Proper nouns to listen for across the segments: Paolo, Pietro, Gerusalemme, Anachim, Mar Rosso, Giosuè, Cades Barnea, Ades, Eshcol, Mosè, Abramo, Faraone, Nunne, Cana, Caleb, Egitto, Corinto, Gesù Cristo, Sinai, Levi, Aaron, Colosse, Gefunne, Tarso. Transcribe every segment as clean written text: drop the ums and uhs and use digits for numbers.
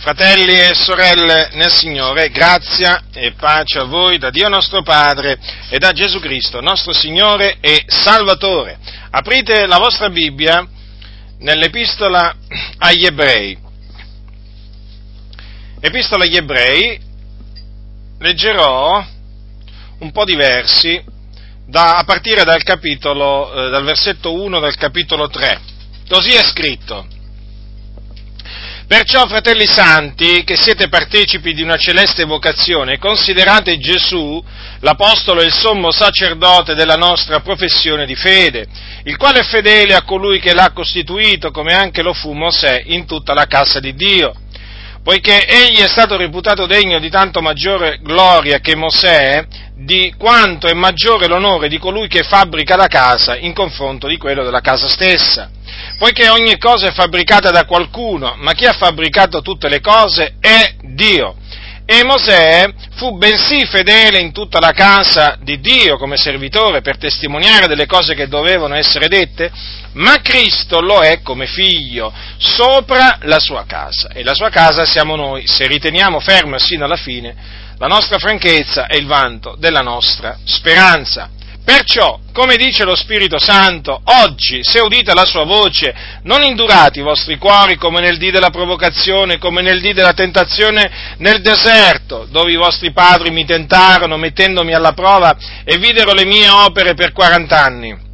Fratelli e sorelle nel Signore, grazia e pace a voi da Dio nostro Padre e da Gesù Cristo, nostro Signore e Salvatore. Aprite la vostra Bibbia nell'Epistola agli Ebrei. Epistola agli Ebrei, leggerò un po' di versi a partire dal versetto 1 del capitolo 3. Così è scritto: perciò, fratelli santi, che siete partecipi di una celeste vocazione, considerate Gesù, l'Apostolo e il Sommo Sacerdote della nostra professione di fede, il quale è fedele a colui che l'ha costituito, come anche lo fu Mosè in tutta la casa di Dio, poiché egli è stato reputato degno di tanto maggiore gloria che Mosè, di quanto è maggiore l'onore di colui che fabbrica la casa in confronto di quello della casa stessa. Poiché ogni cosa è fabbricata da qualcuno, ma chi ha fabbricato tutte le cose è Dio. E Mosè fu bensì fedele in tutta la casa di Dio come servitore per testimoniare delle cose che dovevano essere dette, ma Cristo lo è come figlio sopra la sua casa. E la sua casa siamo noi, se riteniamo ferma sino alla fine la nostra franchezza e il vanto della nostra speranza. Perciò, come dice lo Spirito Santo, oggi, se udite la sua voce, non indurate i vostri cuori come nel dì della provocazione, come nel dì della tentazione nel deserto, dove i vostri padri mi tentarono mettendomi alla prova e videro le mie opere per 40 anni.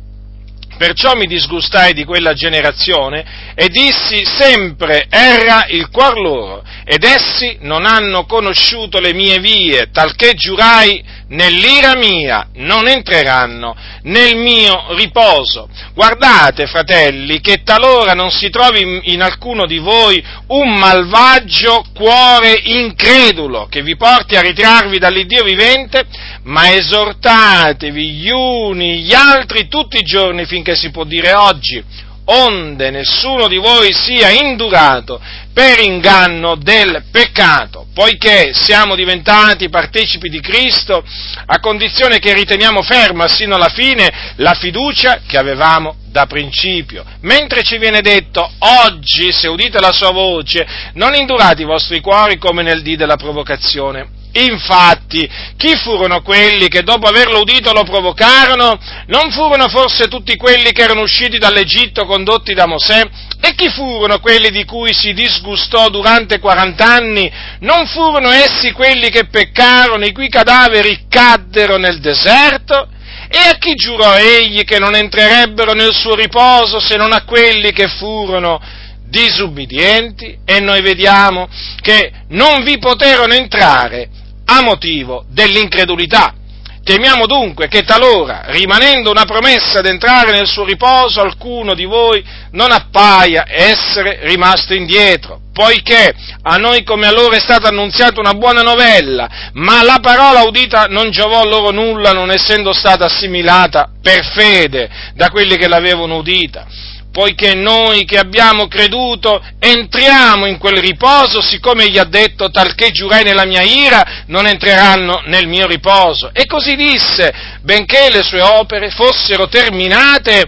Perciò mi disgustai di quella generazione e dissi: sempre erra il cuor loro, ed essi non hanno conosciuto le mie vie, talché giurai nell'ira mia: non entreranno nel mio riposo. Guardate, fratelli, che talora non si trovi in alcuno di voi un malvagio cuore incredulo che vi porti a ritrarvi dall'Iddio vivente, ma esortatevi gli uni gli altri tutti i giorni, finché si può dire oggi, onde nessuno di voi sia indurato per inganno del peccato, poiché siamo diventati partecipi di Cristo a condizione che riteniamo ferma sino alla fine la fiducia che avevamo da principio. Mentre ci viene detto: oggi, se udite la sua voce, non indurate i vostri cuori come nel dì della provocazione. Infatti, chi furono quelli che dopo averlo udito lo provocarono? Non furono forse tutti quelli che erano usciti dall'Egitto condotti da Mosè? E chi furono quelli di cui si disgustò durante 40 anni? Non furono essi quelli che peccarono, i cui cadaveri caddero nel deserto? E a chi giurò egli che non entrerebbero nel suo riposo, se non a quelli che furono disubbidienti? E noi vediamo che non vi poterono entrare a motivo dell'incredulità. Temiamo dunque che talora, rimanendo una promessa d'entrare nel suo riposo, alcuno di voi non appaia essere rimasto indietro, poiché a noi come a loro è stata annunziata una buona novella, ma la parola udita non giovò loro nulla, non essendo stata assimilata per fede da quelli che l'avevano udita. Poiché noi che abbiamo creduto entriamo in quel riposo, siccome gli ha detto: talché giurai nella mia ira, non entreranno nel mio riposo. E così disse, benché le sue opere fossero terminate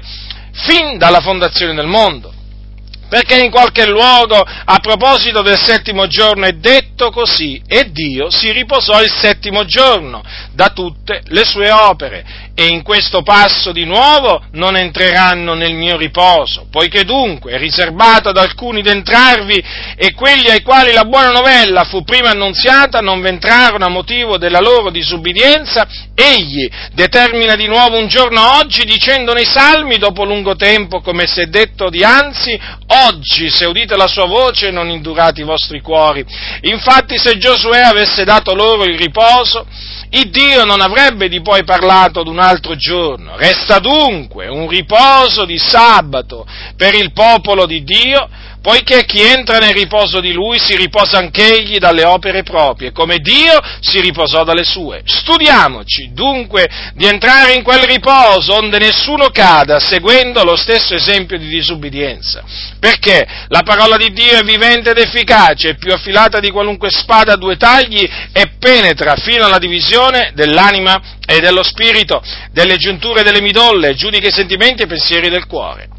fin dalla fondazione del mondo. Perché in qualche luogo, a proposito del settimo giorno, è detto così: e Dio si riposò il settimo giorno da tutte le sue opere, e in questo passo di nuovo non entreranno nel mio riposo. Poiché dunque è riservato ad alcuni d'entrarvi, e quelli ai quali la buona novella fu prima annunziata non v'entrarono a motivo della loro disubbidienza, egli determina di nuovo un giorno oggi, dicendo nei salmi dopo lungo tempo, come si è detto dianzi: oggi, se udite la sua voce, non indurate i vostri cuori. Infatti, se Giosuè avesse dato loro il riposo, Iddio non avrebbe di poi parlato d'un altro giorno. Resta dunque un riposo di sabato per il popolo di Dio, poiché chi entra nel riposo di Lui si riposa anch'egli dalle opere proprie, come Dio si riposò dalle sue. Studiamoci dunque di entrare in quel riposo, onde nessuno cada seguendo lo stesso esempio di disubbidienza. Perché la parola di Dio è vivente ed efficace, è più affilata di qualunque spada a due tagli, e penetra fino alla divisione dell'anima e dello spirito, delle giunture e delle midolle, giudica i sentimenti e i pensieri del cuore.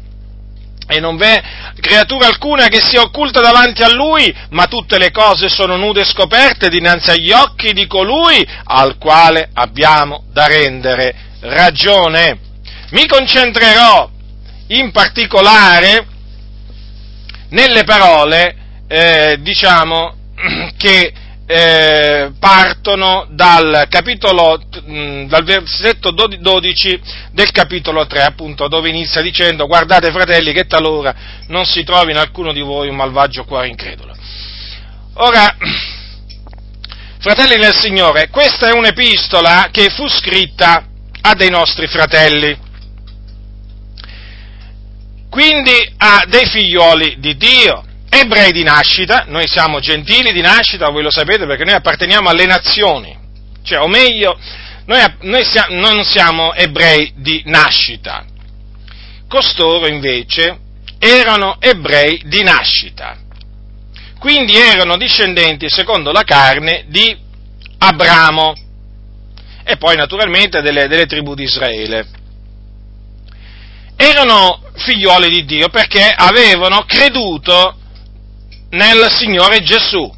e non v'è creatura alcuna che sia occulta davanti a lui, ma tutte le cose sono nude e scoperte dinanzi agli occhi di colui al quale abbiamo da rendere ragione. Mi concentrerò in particolare nelle parole, che partono dal capitolo, dal versetto 12 del capitolo 3, appunto, dove inizia dicendo: guardate, fratelli, che talora non si trovi in alcuno di voi un malvagio cuore incredulo. Ora, fratelli del Signore, questa è un'epistola che fu scritta a dei nostri fratelli, quindi a dei figlioli di Dio, ebrei di nascita. Noi siamo gentili di nascita, voi lo sapete, perché noi apparteniamo alle nazioni, cioè, o meglio, noi non siamo ebrei di nascita. Costoro invece erano ebrei di nascita, quindi erano discendenti secondo la carne di Abramo e poi naturalmente delle tribù di Israele. Erano figlioli di Dio perché avevano creduto nel Signore Gesù,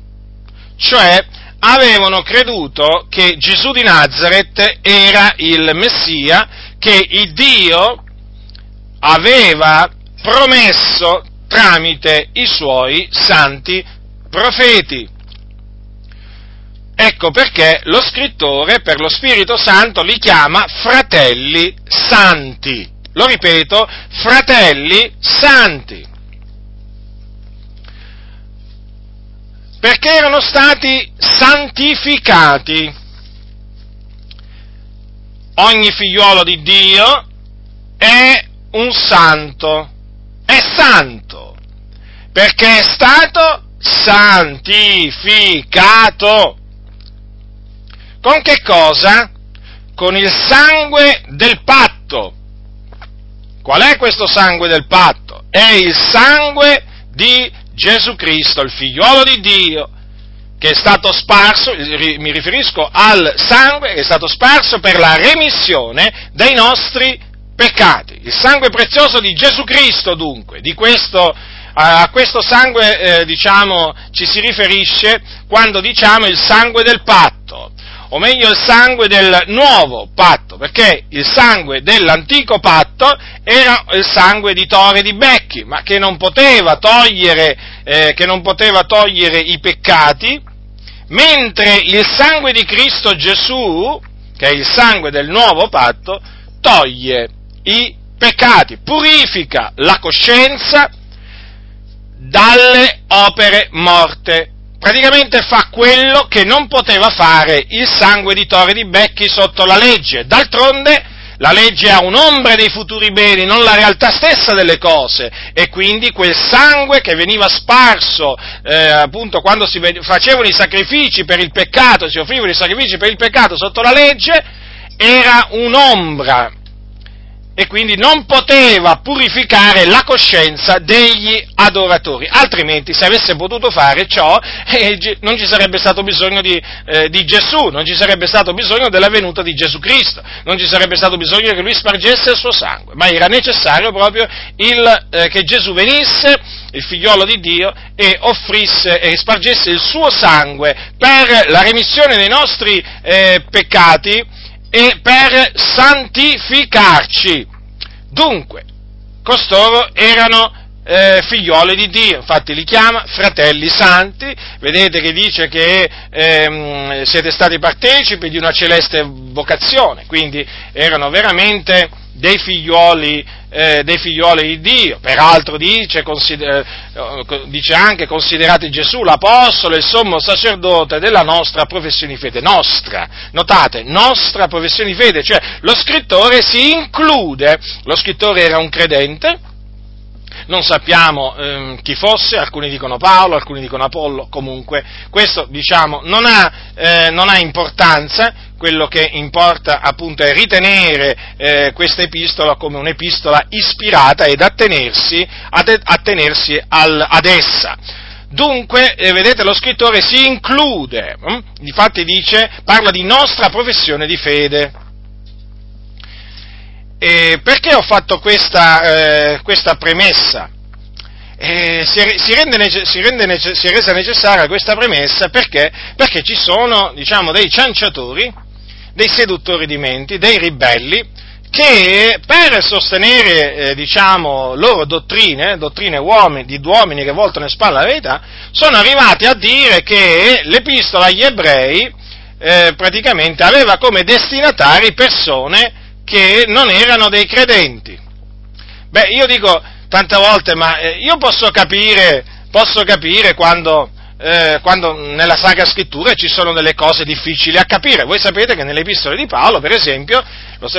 cioè avevano creduto che Gesù di Nazaret era il Messia che il Dio aveva promesso tramite i suoi santi profeti. Ecco perché lo scrittore, per lo Spirito Santo, li chiama fratelli santi. Lo ripeto, fratelli santi. Perché erano stati santificati. Ogni figliuolo di Dio è un santo, è santo, perché è stato santificato. Con che cosa? Con il sangue del patto. Qual è questo sangue del patto? È il sangue di Gesù Cristo, il figliolo di Dio, che è stato sparso, mi riferisco al sangue che è stato sparso per la remissione dei nostri peccati. Il sangue prezioso di Gesù Cristo, dunque, a questo sangue, ci si riferisce quando diciamo il sangue del patto, o meglio il sangue del nuovo patto, perché il sangue dell'antico patto era il sangue di tori di becchi, ma che non poteva togliere i peccati, mentre il sangue di Cristo Gesù, che è il sangue del nuovo patto, toglie i peccati, purifica la coscienza dalle opere morte. Praticamente fa quello che non poteva fare il sangue di tori di becchi sotto la legge. D'altronde la legge ha un'ombra dei futuri beni, non la realtà stessa delle cose, e quindi quel sangue che veniva sparso, appunto, quando si facevano i sacrifici per il peccato, si offrivano i sacrifici per il peccato sotto la legge, era un'ombra e quindi non poteva purificare la coscienza degli adoratori, altrimenti se avesse potuto fare ciò non ci sarebbe stato bisogno di Gesù, non ci sarebbe stato bisogno della venuta di Gesù Cristo, non ci sarebbe stato bisogno che lui spargesse il suo sangue, ma era necessario proprio che Gesù venisse, il figliolo di Dio, e offrisse e spargesse il suo sangue per la remissione dei nostri peccati e per santificarci. Dunque, costoro erano figlioli di Dio, infatti li chiama fratelli santi. Vedete che dice che siete stati partecipi di una celeste vocazione, quindi erano veramente dei figlioli di Dio. Peraltro dice anche: considerate Gesù l'apostolo e il sommo sacerdote della nostra professione di fede. Notate, nostra professione di fede, cioè lo scrittore si include, lo scrittore era un credente, non sappiamo chi fosse, alcuni dicono Paolo, alcuni dicono Apollo, comunque questo, non ha importanza. Quello che importa, appunto, è ritenere questa epistola come un'epistola ispirata ed attenersi ad essa. Dunque, vedete, lo scrittore si include, difatti parla di nostra professione di fede. E perché ho fatto questa premessa? si è resa necessaria questa premessa perché ci sono, diciamo, dei cianciatori, dei seduttori di menti, dei ribelli, che per sostenere, diciamo, loro dottrine di uomini che voltano le spalle alla verità, sono arrivati a dire che l'epistola agli ebrei praticamente aveva come destinatari persone che non erano dei credenti. Beh, io dico tante volte, ma io posso capire quando nella Sacra Scrittura ci sono delle cose difficili a capire. Voi sapete che nelle epistole di Paolo, per esempio,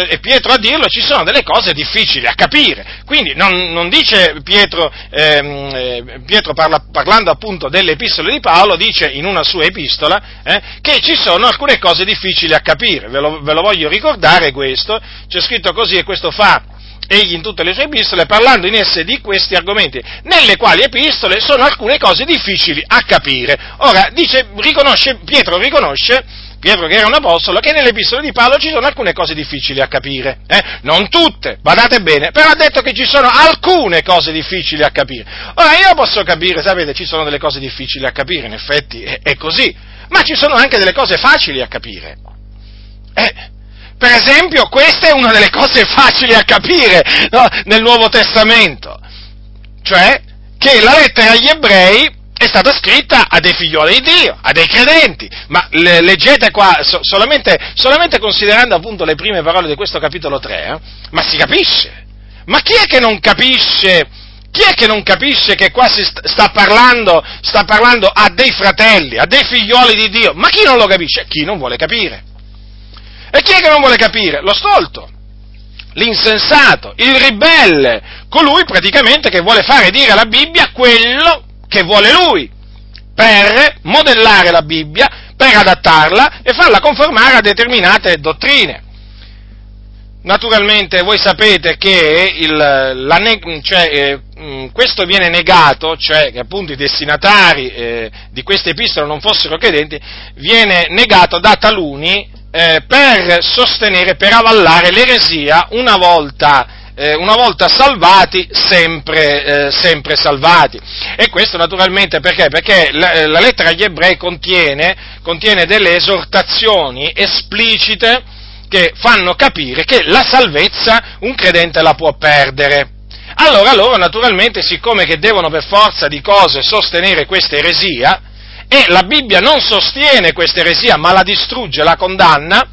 e Pietro a dirlo, ci sono delle cose difficili a capire, quindi non dice Pietro, parlando appunto delle epistole di Paolo, dice in una sua epistola che ci sono alcune cose difficili a capire, ve lo voglio ricordare questo, c'è scritto così e questo fa egli in tutte le sue epistole, parlando in esse di questi argomenti, nelle quali epistole sono alcune cose difficili a capire. Ora, Pietro, che era un apostolo, che nelle epistole di Paolo ci sono alcune cose difficili a capire, non tutte, badate bene, però ha detto che ci sono alcune cose difficili a capire. Ora, io posso capire, sapete, ci sono delle cose difficili a capire, in effetti è così, ma ci sono anche delle cose facili a capire, Per esempio, questa è una delle cose facili a capire, no? Nel Nuovo Testamento, cioè che la lettera agli ebrei è stata scritta a dei figlioli di Dio, a dei credenti, ma leggete qua, solamente considerando appunto le prime parole di questo capitolo 3, ma si capisce, ma chi è che non capisce che qua sta parlando a dei fratelli, a dei figlioli di Dio, ma chi non lo capisce? Chi non vuole capire. E chi è che non vuole capire? Lo stolto, l'insensato, il ribelle, colui praticamente che vuole fare dire alla Bibbia quello che vuole lui, per modellare la Bibbia, per adattarla e farla conformare a determinate dottrine. Naturalmente voi sapete che questo viene negato, cioè che appunto i destinatari di questa epistola non fossero credenti, viene negato da taluni, per sostenere, per avallare l'eresia una volta salvati, sempre salvati. E questo naturalmente perché? Perché la lettera agli ebrei contiene delle esortazioni esplicite che fanno capire che la salvezza un credente la può perdere. Allora loro naturalmente, siccome che devono per forza di cose sostenere questa eresia, e la Bibbia non sostiene questa eresia, ma la distrugge, la condanna,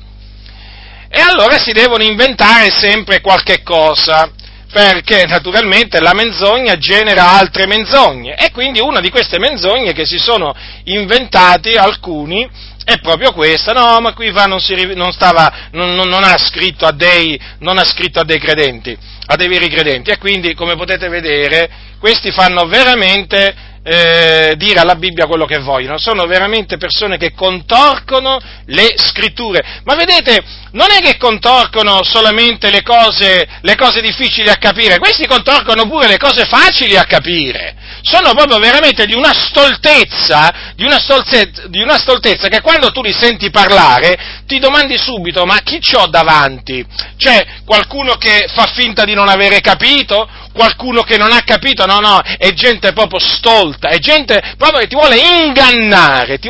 e allora si devono inventare sempre qualche cosa, perché naturalmente la menzogna genera altre menzogne, e quindi una di queste menzogne che si sono inventati alcuni è proprio questa: no, ma qui non ha scritto a dei credenti, a dei veri credenti, e quindi, come potete vedere, questi fanno veramente dire alla Bibbia quello che vogliono, sono veramente persone che contorcono le scritture. Ma vedete, non è che contorcono solamente le cose difficili a capire, questi contorcono pure le cose facili a capire, sono proprio veramente di una stoltezza che quando tu li senti parlare ti domandi subito: ma chi c'ho davanti? C'è qualcuno che fa finta di non avere capito? Qualcuno che non ha capito? No, è gente proprio stolta, è gente proprio che ti vuole ingannare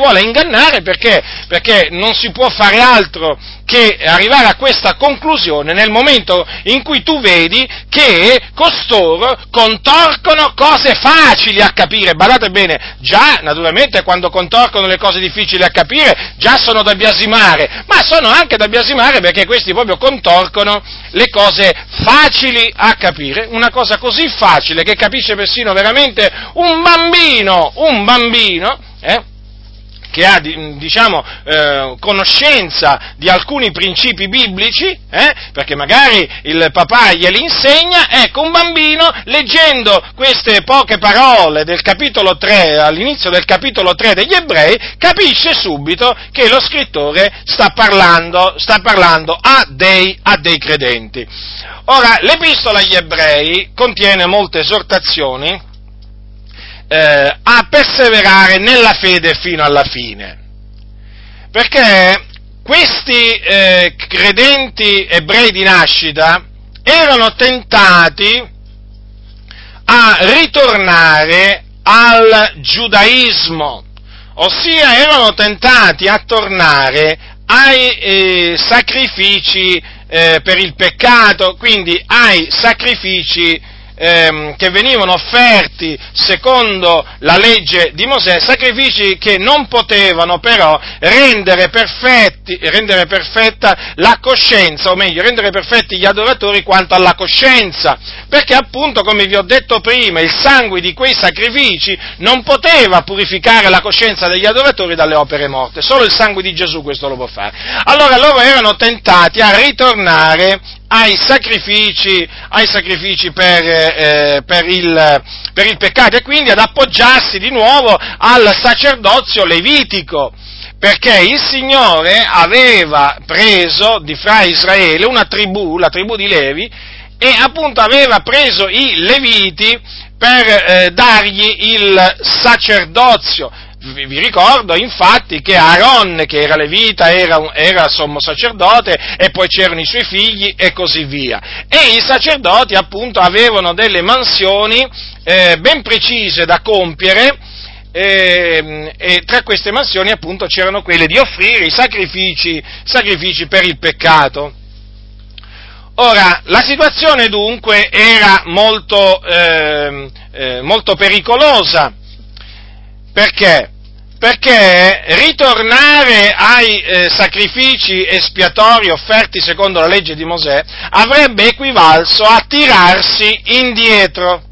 perché non si può fare altro che arrivare a questa conclusione nel momento in cui tu vedi che costoro contorcono cose facili a capire. Badate bene, già naturalmente quando contorcono le cose difficili a capire già sono da biasimare, ma sono anche da biasimare perché questi proprio contorcono le cose facili a capire, una cosa così facile che capisce persino veramente un bambino che ha, diciamo, conoscenza di alcuni principi biblici, perché magari il papà glieli insegna. Ecco, un bambino, leggendo queste poche parole del capitolo 3, all'inizio del capitolo 3 degli ebrei, capisce subito che lo scrittore sta parlando a dei credenti. Ora, l'epistola agli ebrei contiene molte esortazioni a perseverare nella fede fino alla fine, perché questi credenti ebrei di nascita erano tentati a ritornare al giudaismo, ossia erano tentati a tornare ai sacrifici per il peccato, quindi ai sacrifici che venivano offerti secondo la legge di Mosè, sacrifici che non potevano però rendere perfetta la coscienza, o meglio, rendere perfetti gli adoratori quanto alla coscienza, perché appunto, come vi ho detto prima, il sangue di quei sacrifici non poteva purificare la coscienza degli adoratori dalle opere morte, solo il sangue di Gesù questo lo può fare. Allora loro erano tentati a ritornare ai sacrifici per il peccato, e quindi ad appoggiarsi di nuovo al sacerdozio levitico, perché il Signore aveva preso di fra Israele una tribù, la tribù di Levi, e appunto aveva preso i Leviti per dargli il sacerdozio. Vi ricordo infatti che Aaron, che era levita, era sommo sacerdote, e poi c'erano i suoi figli e così via. E i sacerdoti appunto avevano delle mansioni ben precise da compiere, e tra queste mansioni appunto c'erano quelle di offrire i sacrifici per il peccato. Ora, la situazione dunque era molto pericolosa. Perché? Perché ritornare ai sacrifici espiatori offerti secondo la legge di Mosè avrebbe equivalso a tirarsi indietro,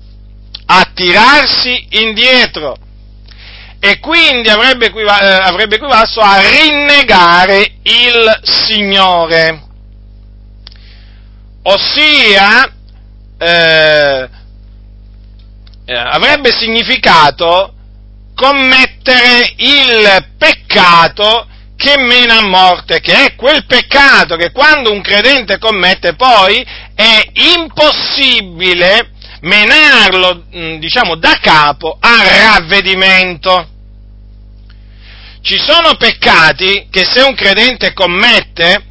e quindi avrebbe equivalso a rinnegare il Signore, ossia avrebbe significato commettere il peccato che mena a morte, che è quel peccato che quando un credente commette poi è impossibile menarlo, diciamo, da capo al ravvedimento. Ci sono peccati che se un credente commette,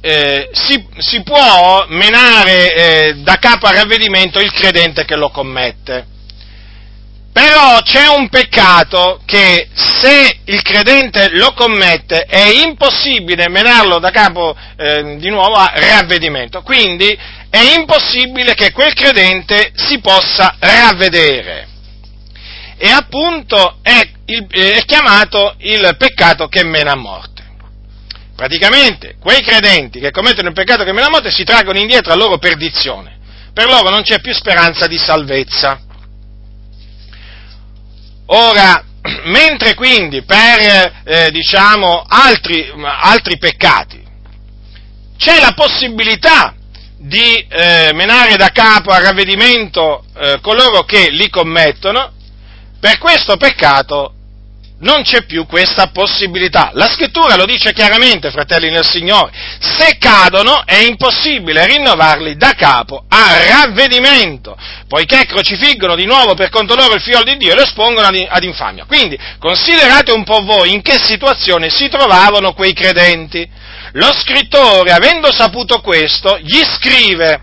si può menare da capo al ravvedimento il credente che lo commette. Però c'è un peccato che se il credente lo commette è impossibile menarlo da capo di nuovo a ravvedimento, quindi è impossibile che quel credente si possa ravvedere, e appunto è chiamato il peccato che mena a morte. Praticamente quei credenti che commettono il peccato che mena a morte si traggono indietro a loro perdizione, per loro non c'è più speranza di salvezza. Ora, mentre quindi per, altri peccati c'è la possibilità di menare da capo a ravvedimento coloro che li commettono, per questo peccato non c'è più questa possibilità. La Scrittura lo dice chiaramente, fratelli nel Signore, se cadono è impossibile rinnovarli da capo a ravvedimento, poiché crocifiggono di nuovo per conto loro il Figlio di Dio e lo espongono ad infamia. Quindi considerate un po' voi in che situazione si trovavano quei credenti. Lo scrittore, avendo saputo questo, gli scrive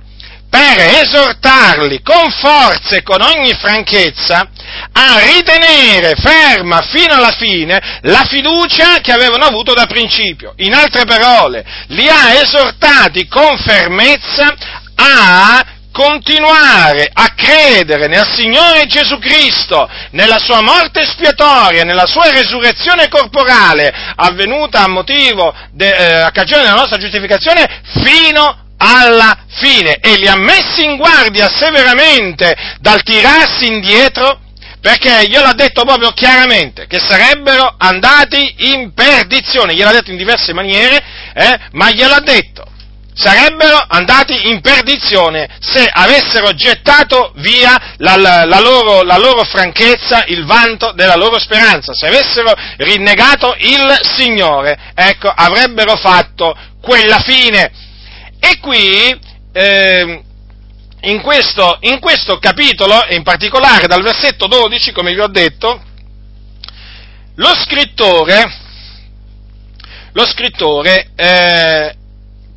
per esortarli con forza e con ogni franchezza a ritenere ferma fino alla fine la fiducia che avevano avuto da principio. In altre parole, li ha esortati con fermezza a continuare a credere nel Signore Gesù Cristo, nella sua morte espiatoria, nella sua resurrezione corporale, avvenuta a cagione della nostra giustificazione, fino alla fine, e li ha messi in guardia severamente dal tirarsi indietro, perché glielo ha detto proprio chiaramente che sarebbero andati in perdizione. Gliel'ha detto in diverse maniere, ma gliel'ha detto: sarebbero andati in perdizione se avessero gettato via la loro franchezza, il vanto della loro speranza, se avessero rinnegato il Signore, ecco, avrebbero fatto quella fine. E qui, in questo capitolo, e in particolare dal versetto 12, come vi ho detto, lo scrittore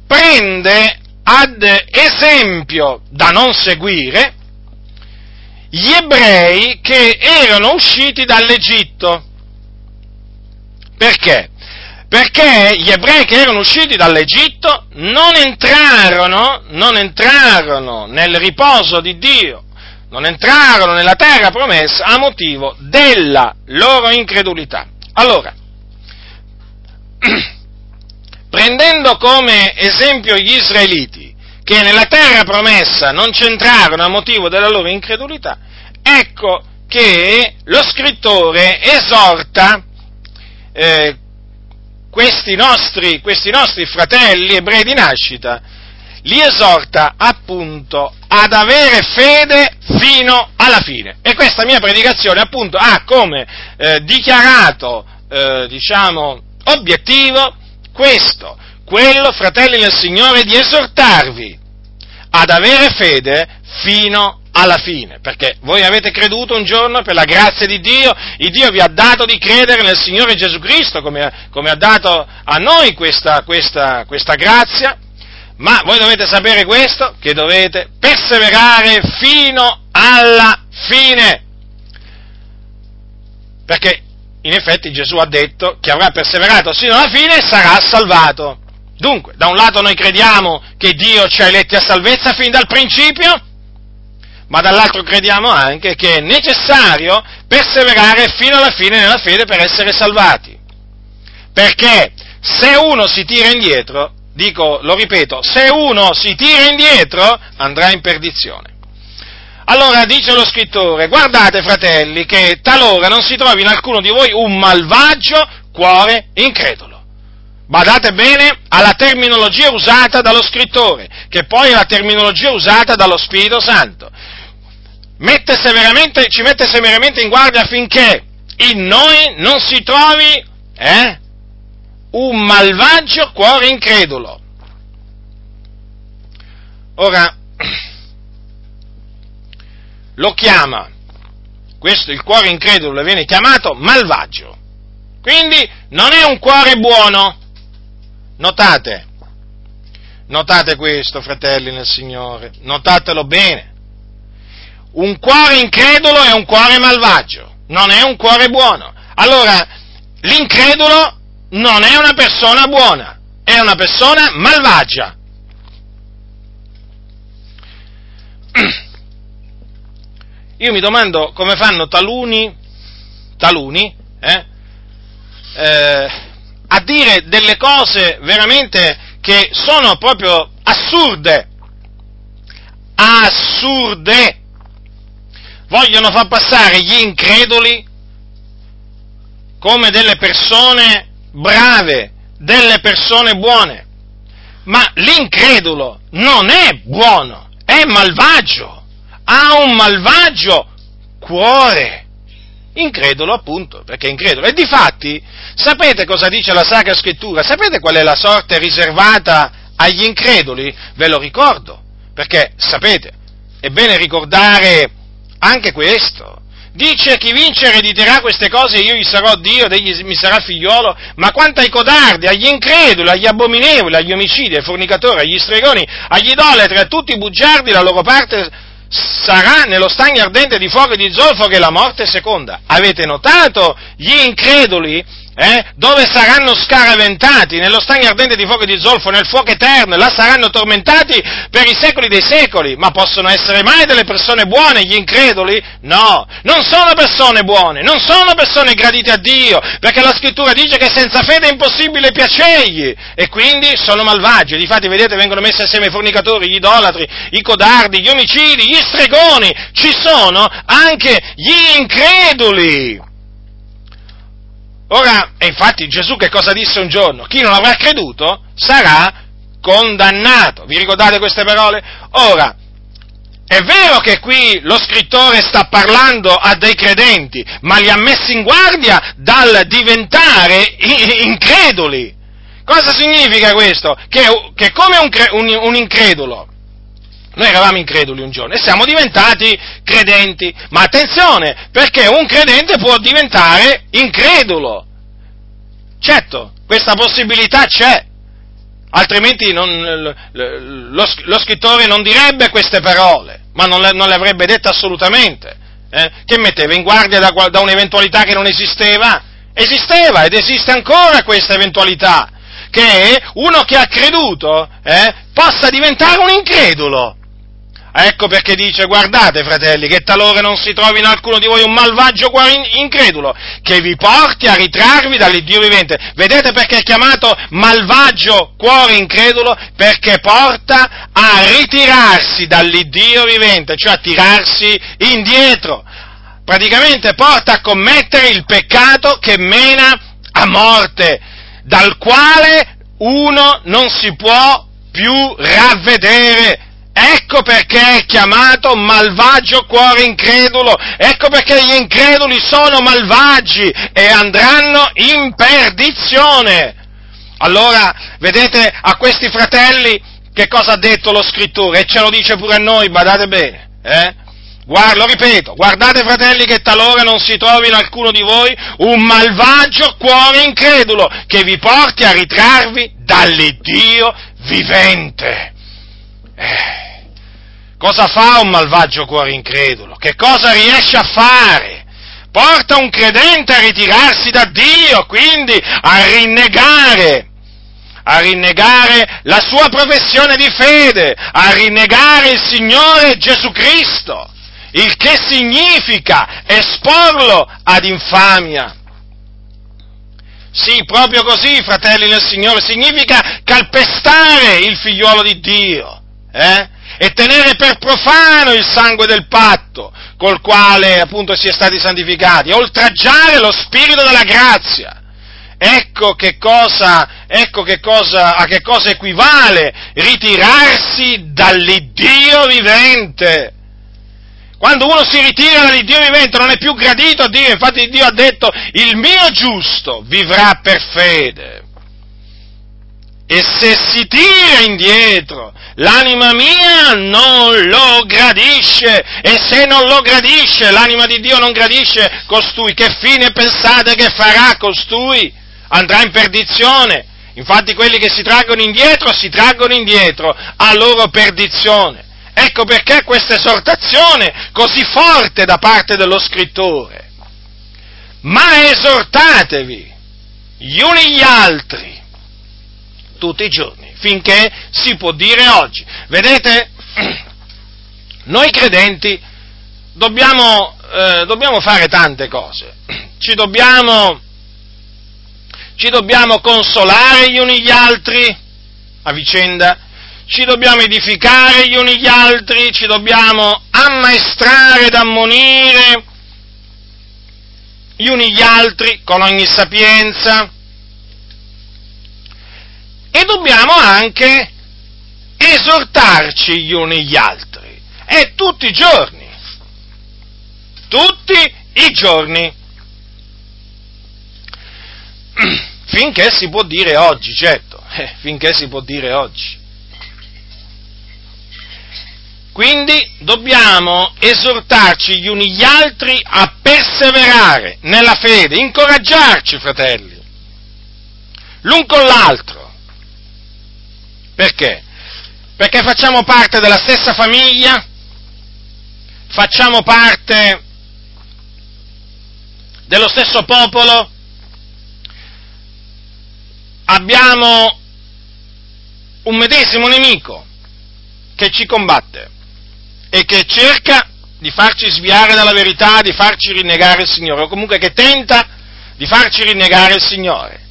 prende ad esempio da non seguire gli ebrei che erano usciti dall'Egitto. Perché? Perché gli ebrei che erano usciti dall'Egitto non entrarono nel riposo di Dio, non entrarono nella terra promessa a motivo della loro incredulità. Allora, prendendo come esempio gli israeliti, che nella terra promessa non c'entrarono a motivo della loro incredulità, ecco che lo scrittore esorta questi nostri fratelli ebrei di nascita, li esorta appunto ad avere fede fino alla fine. E questa mia predicazione appunto ha come dichiarato, obiettivo questo, quello, fratelli del Signore, di esortarvi ad avere fede fino alla fine, perché voi avete creduto un giorno per la grazia di Dio, il Dio vi ha dato di credere nel Signore Gesù Cristo, come ha dato a noi questa grazia, ma voi dovete sapere questo, che dovete perseverare fino alla fine, perché in effetti Gesù ha detto: chi avrà perseverato fino alla fine sarà salvato. Dunque, da un lato noi crediamo che Dio ci ha eletti a salvezza fin dal principio, ma dall'altro crediamo anche che è necessario perseverare fino alla fine nella fede per essere salvati. Perché se uno si tira indietro, se uno si tira indietro andrà in perdizione. Allora dice lo scrittore: guardate, fratelli, che talora non si trovi in alcuno di voi un malvagio cuore incredulo. Badate bene alla terminologia usata dallo scrittore, che poi è la terminologia usata dallo Spirito Santo. Ci mette severamente in guardia affinché in noi non si trovi un malvagio cuore incredulo. Ora, lo chiama, questo il cuore incredulo viene chiamato malvagio, quindi non è un cuore buono. Notate questo, fratelli nel Signore, notatelo bene. Un cuore incredulo è un cuore malvagio, non è un cuore buono. Allora, l'incredulo non è una persona buona, è una persona malvagia. Io mi domando come fanno taluni, a dire delle cose veramente che sono proprio assurde, vogliono far passare gli increduli come delle persone brave, delle persone buone, ma l'incredulo non è buono, è malvagio, ha un malvagio cuore. Incredulo, appunto, perché è incredulo. E difatti, sapete cosa dice la Sacra Scrittura? Sapete qual è la sorte riservata agli increduli? Ve lo ricordo, perché sapete, è bene ricordare anche questo. Dice: chi vince erediterà queste cose, io gli sarò Dio, ed egli mi sarà figliolo. Ma quanto ai codardi, agli increduli, agli abominevoli, agli omicidi, ai fornicatori, agli stregoni, agli idolatri, a tutti i bugiardi, la loro parte sarà nello stagno ardente di fuoco e di zolfo, che la morte è seconda. Avete notato gli increduli? Dove saranno scaraventati? Nello stagno ardente di fuoco e di zolfo, nel fuoco eterno, là saranno tormentati per i secoli dei secoli. Ma possono essere mai delle persone buone gli increduli? No, non sono persone buone, non sono persone gradite a Dio, perché la Scrittura dice che senza fede è impossibile piacergli, e quindi sono malvagi. Difatti, vedete, vengono messi assieme i fornicatori, gli idolatri, i codardi, gli omicidi, gli stregoni. Ci sono anche gli increduli. Ora, e infatti Gesù che cosa disse un giorno? Chi non avrà creduto sarà condannato. Vi ricordate queste parole? Ora, è vero che qui lo scrittore sta parlando a dei credenti, ma li ha messi in guardia dal diventare increduli. Cosa significa questo? Che come un incredulo, noi eravamo increduli un giorno e siamo diventati credenti, ma attenzione, perché un credente può diventare incredulo. Certo, questa possibilità c'è. altrimenti lo scrittore non direbbe queste parole, ma non le avrebbe dette assolutamente, che metteva in guardia da un'eventualità che non esisteva. Esisteva ed esiste ancora questa eventualità, che uno che ha creduto possa diventare un incredulo. Ecco perché dice: guardate, fratelli, che talora non si trovi in alcuno di voi un malvagio cuore incredulo, che vi porti a ritrarvi dall'Iddio vivente. Vedete perché è chiamato malvagio cuore incredulo? Perché porta a ritirarsi dall'Iddio vivente, cioè a tirarsi indietro. Praticamente porta a commettere il peccato che mena a morte, dal quale uno non si può più ravvedere. Ecco perché è chiamato malvagio cuore incredulo, ecco perché gli increduli sono malvagi e andranno in perdizione. Allora, vedete, a questi fratelli che cosa ha detto lo scrittore? E ce lo dice pure a noi, badate bene, Lo ripeto, guardate, fratelli, che talora non si trovi in alcuno di voi un malvagio cuore incredulo che vi porti a ritrarvi dall'Iddio vivente. Cosa fa un malvagio cuore incredulo? Che cosa riesce a fare? Porta un credente a ritirarsi da Dio, quindi a rinnegare la sua professione di fede, a rinnegare il Signore Gesù Cristo, il che significa esporlo ad infamia. Sì, proprio così, fratelli del Signore, significa calpestare il figliuolo di Dio. E tenere per profano il sangue del patto col quale appunto si è stati santificati, e oltraggiare lo spirito della grazia. A che cosa equivale ritirarsi dall'Iddio vivente. Quando uno si ritira dall'Iddio vivente non è più gradito a Dio, infatti Dio ha detto: il mio giusto vivrà per fede. E se si tira indietro, l'anima mia non lo gradisce, e se non lo gradisce, l'anima di Dio non gradisce costui. Che fine pensate che farà costui? Andrà in perdizione. Infatti quelli che si traggono indietro a loro perdizione. Ecco perché questa esortazione così forte da parte dello scrittore. Ma esortatevi gli uni gli altri tutti i giorni, finché si può dire oggi. Vedete, noi credenti dobbiamo fare tante cose, ci dobbiamo consolare gli uni gli altri a vicenda, ci dobbiamo edificare gli uni gli altri, ci dobbiamo ammaestrare ed ammonire gli uni gli altri con ogni sapienza, e dobbiamo anche esortarci gli uni gli altri, e tutti i giorni, finché si può dire oggi, certo, finché si può dire oggi. Quindi dobbiamo esortarci gli uni gli altri a perseverare nella fede, incoraggiarci, fratelli, l'un con l'altro. Perché? Perché facciamo parte della stessa famiglia, facciamo parte dello stesso popolo, abbiamo un medesimo nemico che ci combatte e che cerca di farci sviare dalla verità, di farci rinnegare il Signore, o comunque che tenta di farci rinnegare il Signore,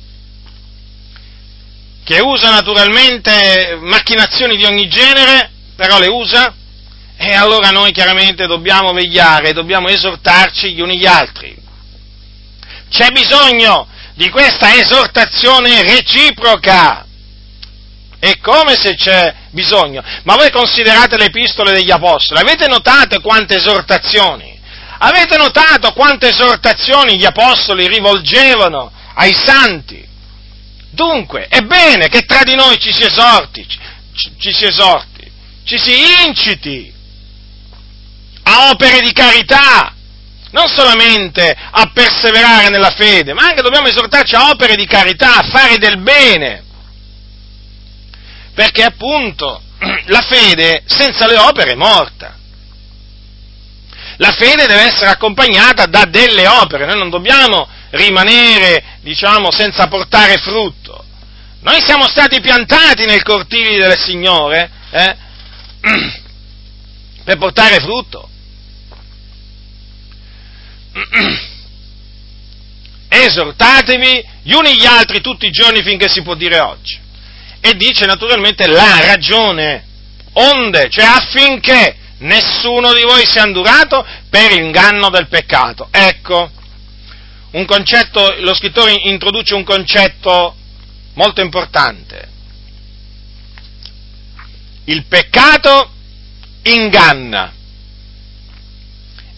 che usa naturalmente macchinazioni di ogni genere, però le usa, e allora noi chiaramente dobbiamo vegliare, dobbiamo esortarci gli uni gli altri. C'è bisogno di questa esortazione reciproca, è come se c'è bisogno. Ma voi considerate le epistole degli Apostoli, avete notato quante esortazioni gli Apostoli rivolgevano ai santi? Dunque, è bene che tra di noi ci si esorti, ci si inciti a opere di carità, non solamente a perseverare nella fede, ma anche dobbiamo esortarci a opere di carità, a fare del bene. perché appunto la fede senza le opere è morta. La fede deve essere accompagnata da delle opere, noi non dobbiamo rimanere, diciamo, senza portare frutto. Noi siamo stati piantati nel cortile del Signore per portare frutto. Esortatevi gli uni gli altri tutti i giorni finché si può dire oggi. E dice naturalmente la ragione, onde, cioè affinché nessuno di voi sia indurato per l'inganno del peccato. Ecco, un concetto, lo scrittore introduce un concetto molto importante. Il peccato inganna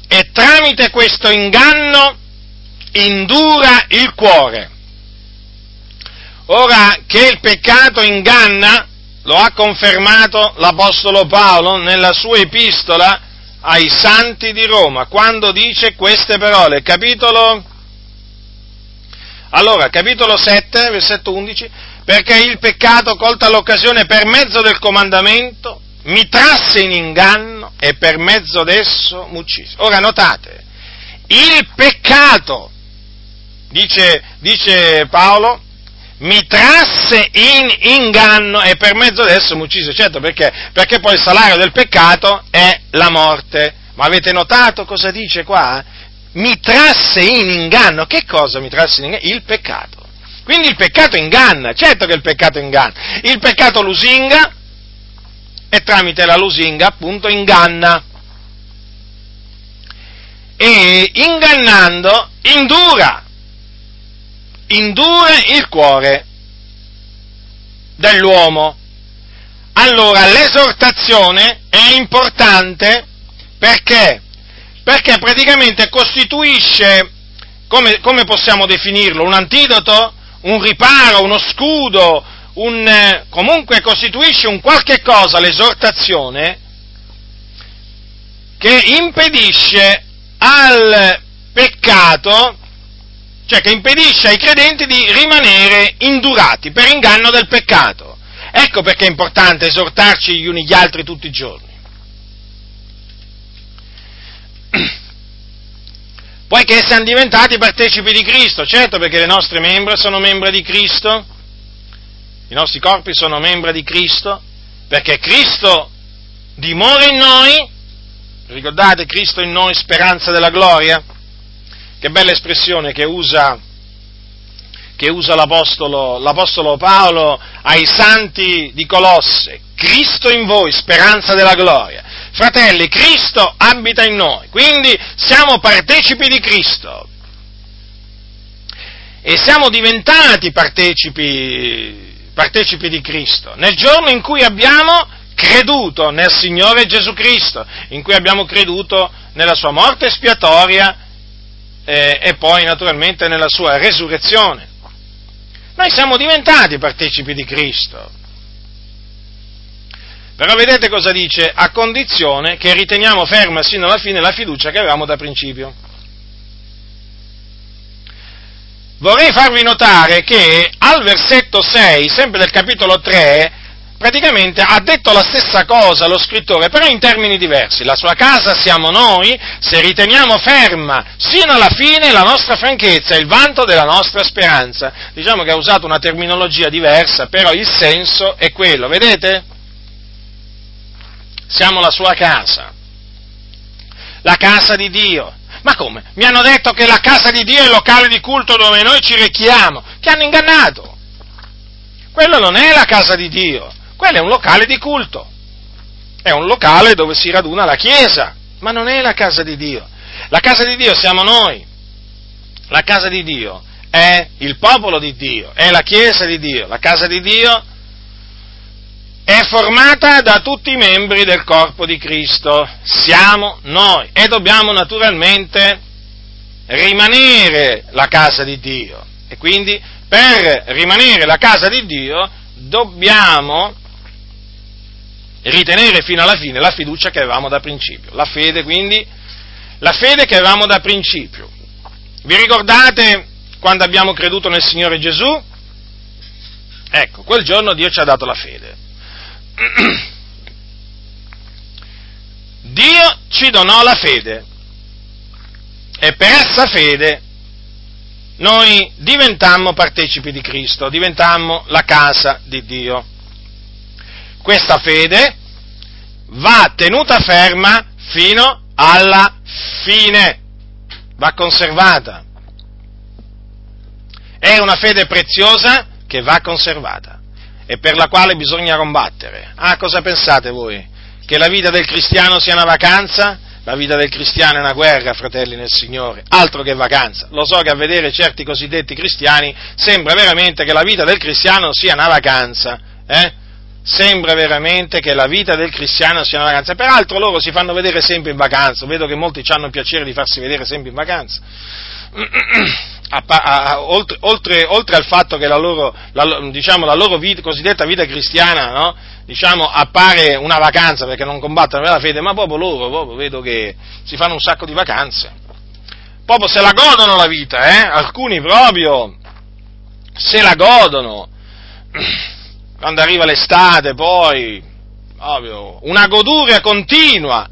e tramite questo inganno indura il cuore. Ora, che il peccato inganna, lo ha confermato l'Apostolo Paolo nella sua epistola ai Santi di Roma, quando dice queste parole, capitolo 7, versetto 11, perché il peccato, colta l'occasione per mezzo del comandamento, mi trasse in inganno e per mezzo d'esso m'uccise. Ora notate, il peccato, dice Paolo, mi trasse in inganno e per mezzo adesso mi uccise. Certo, perché poi il salario del peccato è la morte. Ma avete notato cosa dice qua? Mi trasse in inganno. Che cosa mi trasse in inganno? Il peccato. Quindi il peccato inganna, certo che il peccato inganna. Il peccato lusinga e tramite la lusinga appunto inganna. E ingannando indura il cuore dell'uomo. Allora l'esortazione è importante perché praticamente costituisce, come possiamo definirlo, un antidoto, un riparo, uno scudo, comunque costituisce un qualche cosa, l'esortazione, che impedisce al peccato, cioè che impedisce ai credenti di rimanere indurati per inganno del peccato. Ecco perché è importante esortarci gli uni gli altri tutti i giorni. Poiché siamo diventati partecipi di Cristo, certo, perché le nostre membra sono membra di Cristo, i nostri corpi sono membra di Cristo, perché Cristo dimora in noi, ricordate, Cristo in noi, speranza della gloria. Che bella espressione che usa l'Apostolo Paolo ai Santi di Colosse. Cristo in voi, speranza della gloria. Fratelli, Cristo abita in noi, quindi siamo partecipi di Cristo. E siamo diventati partecipi di Cristo nel giorno in cui abbiamo creduto nel Signore Gesù Cristo, in cui abbiamo creduto nella sua morte espiatoria, e poi naturalmente nella sua resurrezione. Noi siamo diventati partecipi di Cristo. Però vedete cosa dice? A condizione che riteniamo ferma sino alla fine la fiducia che avevamo da principio. Vorrei farvi notare che al versetto 6, sempre del capitolo 3, praticamente ha detto la stessa cosa lo scrittore, però in termini diversi. La sua casa siamo noi, se riteniamo ferma sino alla fine la nostra franchezza, il vanto della nostra speranza. Diciamo che ha usato una terminologia diversa, però il senso è quello, vedete? Siamo la sua casa, la casa di Dio. Ma come? Mi hanno detto che la casa di Dio è il locale di culto dove noi ci rechiamo. Ti hanno ingannato. Quello non è la casa di Dio. Quello è un locale di culto, è un locale dove si raduna la Chiesa, ma non è la casa di Dio. La casa di Dio siamo noi, la casa di Dio è il popolo di Dio, è la Chiesa di Dio, la casa di Dio è formata da tutti i membri del corpo di Cristo, siamo noi e dobbiamo naturalmente rimanere la casa di Dio e quindi per rimanere la casa di Dio dobbiamo ritenere fino alla fine la fiducia che avevamo da principio, la fede quindi, la fede che avevamo da principio. Vi ricordate quando abbiamo creduto nel Signore Gesù? Ecco, quel giorno Dio ci ha dato la fede. Dio ci donò la fede e per essa fede noi diventammo partecipi di Cristo, diventammo la casa di Dio. Questa fede va tenuta ferma fino alla fine, va conservata. È una fede preziosa che va conservata e per la quale bisogna combattere. Ah, cosa pensate voi? Che la vita del cristiano sia una vacanza? La vita del cristiano è una guerra, fratelli nel Signore, altro che vacanza. Lo so che a vedere certi cosiddetti cristiani sembra veramente che la vita del cristiano sia una vacanza, Sembra veramente che la vita del cristiano sia una vacanza. Peraltro loro si fanno vedere sempre in vacanza, vedo che molti hanno il piacere di farsi vedere sempre in vacanza. Oltre al fatto che la loro vita, cosiddetta vita cristiana, no? Diciamo, appare una vacanza perché non combattono per la fede, ma proprio loro vedo che si fanno un sacco di vacanze. Proprio se la godono la vita, Alcuni proprio se la godono. Quando arriva l'estate, poi, ovvio, una goduria continua,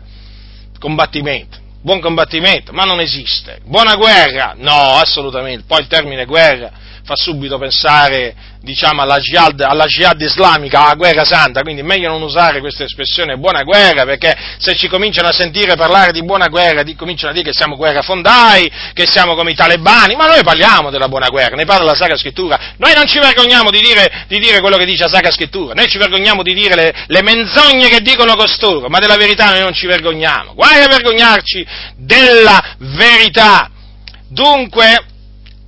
combattimento, buon combattimento, ma non esiste. Buona guerra? No, assolutamente. Poi il termine guerra fa subito pensare, diciamo, alla jihad islamica, alla guerra santa, quindi è meglio non usare questa espressione buona guerra, perché se ci cominciano a sentire parlare di buona guerra, cominciano a dire che siamo guerrafondai, che siamo come i talebani, ma noi parliamo della buona guerra, ne parla la Sacra Scrittura, noi non ci vergogniamo di dire quello che dice la Sacra Scrittura, noi ci vergogniamo di dire le menzogne che dicono costoro, ma della verità noi non ci vergogniamo, guai a vergognarci della verità. Dunque,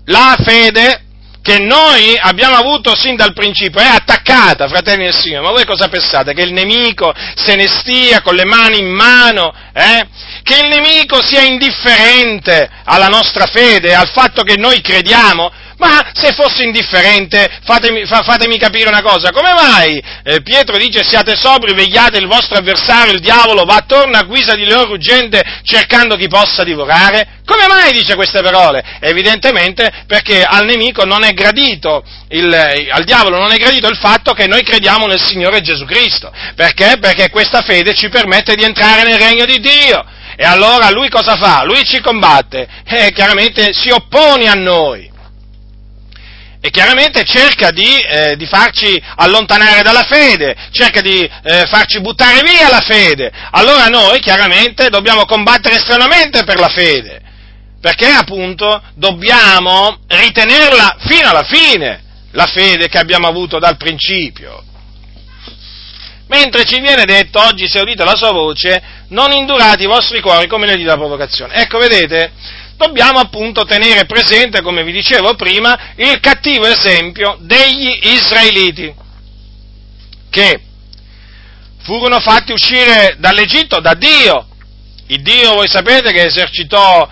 la fede che noi abbiamo avuto sin dal principio, è attaccata, fratelli del Signore, ma voi cosa pensate? Che il nemico se ne stia con le mani in mano, Che il nemico sia indifferente alla nostra fede, al fatto che noi crediamo? Ma se fosse indifferente, fatemi capire una cosa, come mai Pietro dice siate sobri, vegliate, il vostro avversario, il diavolo, va attorno a guisa di leone ruggente cercando chi possa divorare? Come mai dice queste parole? Evidentemente perché al nemico non è gradito, al diavolo non è gradito il fatto che noi crediamo nel Signore Gesù Cristo. Perché? Perché questa fede ci permette di entrare nel regno di Dio. E allora lui cosa fa? Lui ci combatte e chiaramente si oppone a noi. E chiaramente cerca di farci allontanare dalla fede, cerca di farci buttare via la fede. Allora noi chiaramente dobbiamo combattere strenuamente per la fede, perché appunto dobbiamo ritenerla fino alla fine, la fede che abbiamo avuto dal principio. Mentre ci viene detto, oggi se udite la sua voce, non indurate i vostri cuori come ne dite la provocazione. Ecco, vedete, dobbiamo appunto tenere presente, come vi dicevo prima, il cattivo esempio degli israeliti, che furono fatti uscire dall'Egitto da Dio. Il Dio, voi sapete, che esercitò,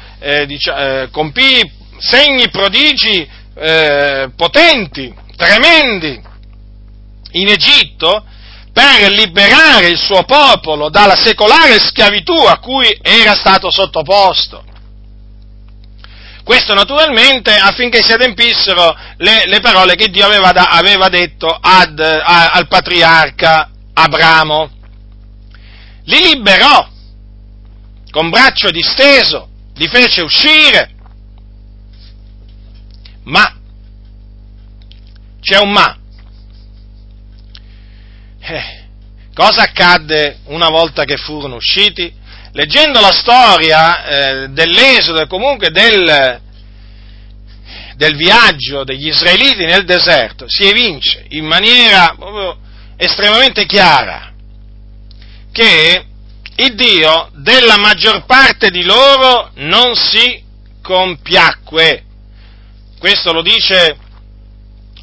compì segni, prodigi potenti, tremendi, in Egitto, per liberare il suo popolo dalla secolare schiavitù a cui era stato sottoposto. Questo naturalmente affinché si adempissero le parole che Dio aveva detto al patriarca Abramo. Li liberò con braccio disteso, li fece uscire, ma c'è un ma. Cosa accadde una volta che furono usciti? Leggendo la storia dell'esodo e comunque del viaggio degli israeliti nel deserto, si evince in maniera proprio estremamente chiara che il Dio della maggior parte di loro non si compiacque. Questo lo dice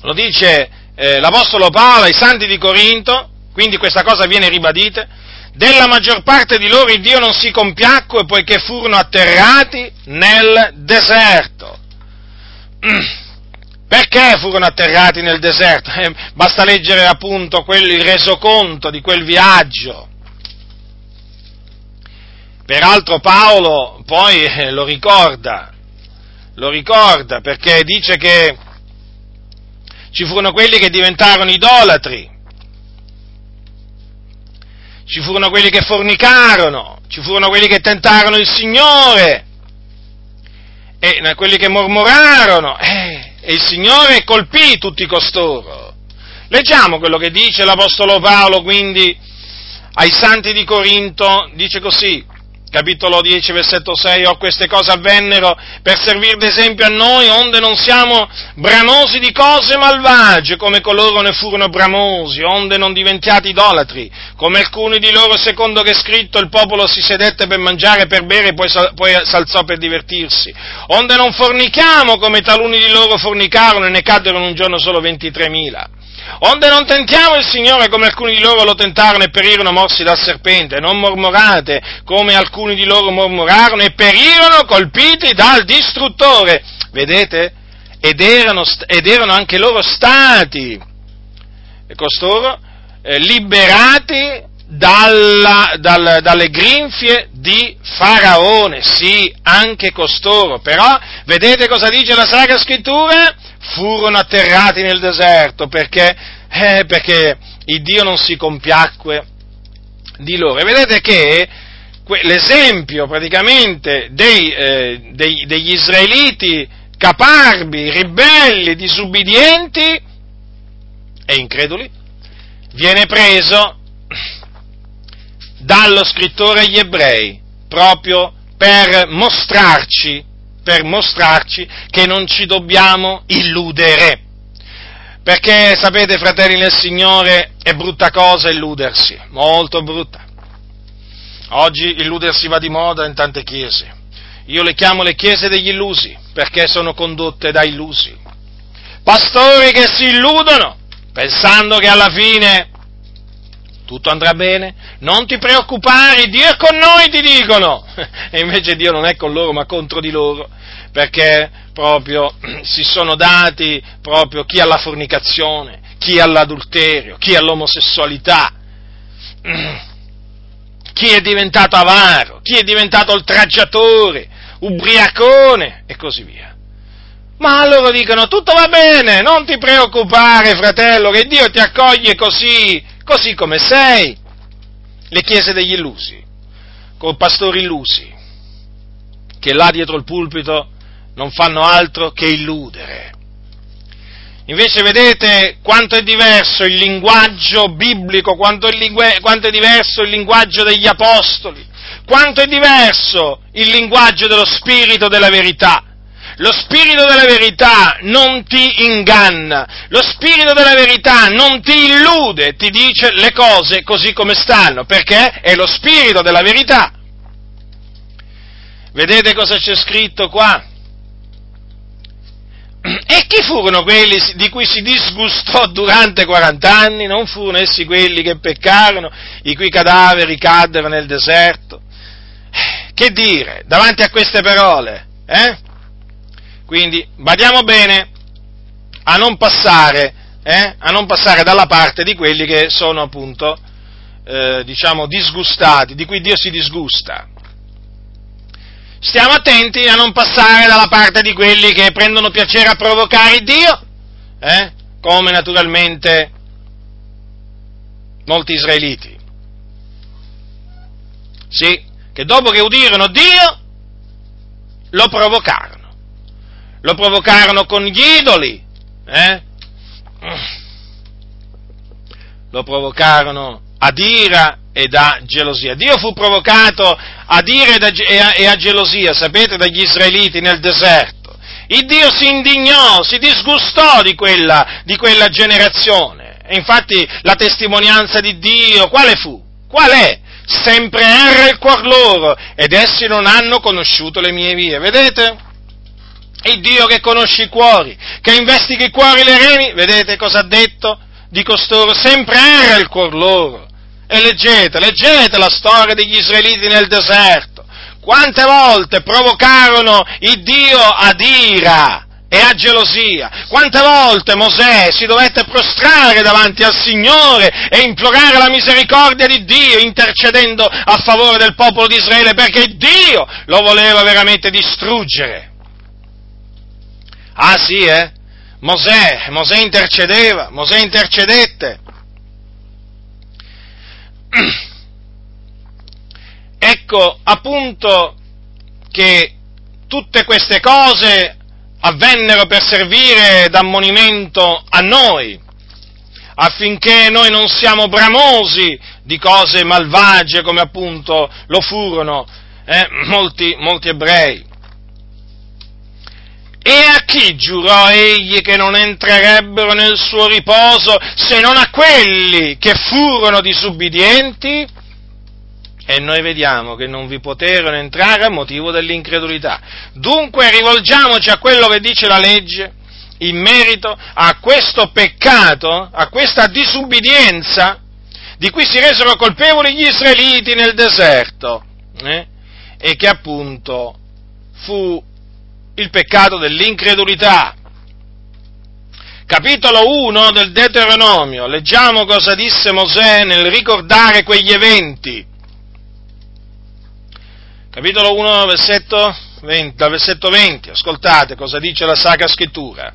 l'Apostolo Paolo ai Santi di Corinto, quindi questa cosa viene ribadita. Della maggior parte di loro il Dio non si compiacque poiché furono atterrati nel deserto. Perché furono atterrati nel deserto? Basta leggere appunto il resoconto di quel viaggio. Peraltro Paolo poi lo ricorda perché dice che ci furono quelli che diventarono idolatri. ci furono quelli che fornicarono, ci furono quelli che tentarono il Signore, e quelli che mormorarono, e il Signore colpì tutti costoro. Leggiamo quello che dice l'Apostolo Paolo, quindi, ai Santi di Corinto, dice così, capitolo 10, versetto 6, «O queste cose avvennero per servir d'esempio a noi, onde non siamo branosi di cose malvagie, come coloro ne furono bramosi, onde non diventiate idolatri, come alcuni di loro, secondo che è scritto, il popolo si sedette per mangiare e per bere, e poi s'alzò per divertirsi. Onde non fornichiamo, come taluni di loro fornicarono, e ne caddero in un giorno solo 23.000». Onde non tentiamo il Signore, come alcuni di loro lo tentarono e perirono morsi dal serpente. Non mormorate, come alcuni di loro mormorarono e perirono colpiti dal distruttore. Vedete? Ed erano anche loro stati, e costoro, liberati dalle grinfie di Faraone. Sì, anche costoro. Però, vedete cosa dice la Sacra Scrittura? Furono atterrati nel deserto perché il Dio non si compiacque di loro. E vedete che l'esempio praticamente degli israeliti caparbi, ribelli, disubbidienti e increduli viene preso dallo scrittore agli ebrei proprio per mostrarci che non ci dobbiamo illudere, perché sapete, fratelli nel Signore, è brutta cosa illudersi, molto brutta. Oggi illudersi va di moda in tante chiese. Io le chiamo le chiese degli illusi, perché sono condotte da illusi, pastori che si illudono pensando che alla fine tutto andrà bene, non ti preoccupare, Dio è con noi, ti dicono, e invece Dio non è con loro ma contro di loro, perché proprio si sono dati proprio chi alla fornicazione, chi all'adulterio, chi all'omosessualità, chi è diventato avaro, chi è diventato oltraggiatore, ubriacone e così via. Ma loro dicono tutto va bene, non ti preoccupare fratello, che Dio ti accoglie così come sei. Le chiese degli illusi, con pastori illusi, che là dietro il pulpito non fanno altro che illudere. Invece vedete quanto è diverso il linguaggio biblico, quanto è diverso il linguaggio degli apostoli, quanto è diverso il linguaggio dello spirito della verità. Lo spirito della verità non ti inganna, lo spirito della verità non ti illude, ti dice le cose così come stanno, perché è lo spirito della verità. Vedete cosa c'è scritto qua? E chi furono quelli di cui si disgustò durante 40 anni? Non furono essi quelli che peccarono, i cui cadaveri caddero nel deserto? Che dire davanti a queste parole? Quindi badiamo bene a non passare dalla parte di quelli che sono appunto, disgustati, di cui Dio si disgusta. Stiamo attenti a non passare dalla parte di quelli che prendono piacere a provocare Dio, come naturalmente molti israeliti. Sì, che dopo che udirono Dio, lo provocarono. Lo provocarono con gli idoli, Lo provocarono ad ira e a gelosia. Dio fu provocato ad ira e a gelosia, sapete, dagli israeliti nel deserto. Il Dio si indignò, si disgustò di quella generazione. E infatti la testimonianza di Dio, quale fu? Qual è? Sempre erra il cuor loro, ed essi non hanno conosciuto le mie vie, vedete? Il Dio che conosce i cuori, che investiga i cuori e le reni, vedete cosa ha detto di costoro? Sempre erra il cuor loro. E leggete la storia degli israeliti nel deserto. Quante volte provocarono il Dio ad ira e a gelosia. Quante volte Mosè si dovette prostrare davanti al Signore e implorare la misericordia di Dio, intercedendo a favore del popolo di Israele, perché Dio lo voleva veramente distruggere. Ah sì, Mosè intercedette. Ecco appunto che tutte queste cose avvennero per servire d'ammonimento a noi, affinché noi non siamo bramosi di cose malvagie come appunto lo furono molti ebrei. E a chi giurò egli che non entrerebbero nel suo riposo se non a quelli che furono disubbidienti? E noi vediamo che non vi poterono entrare a motivo dell'incredulità. Dunque rivolgiamoci a quello che dice la legge in merito a questo peccato, a questa disubbidienza di cui si resero colpevoli gli israeliti nel deserto, e che appunto fu il peccato dell'incredulità. Capitolo 1 del Deuteronomio, leggiamo cosa disse Mosè nel ricordare quegli eventi. Capitolo 1, versetto 20, ascoltate cosa dice la Sacra Scrittura,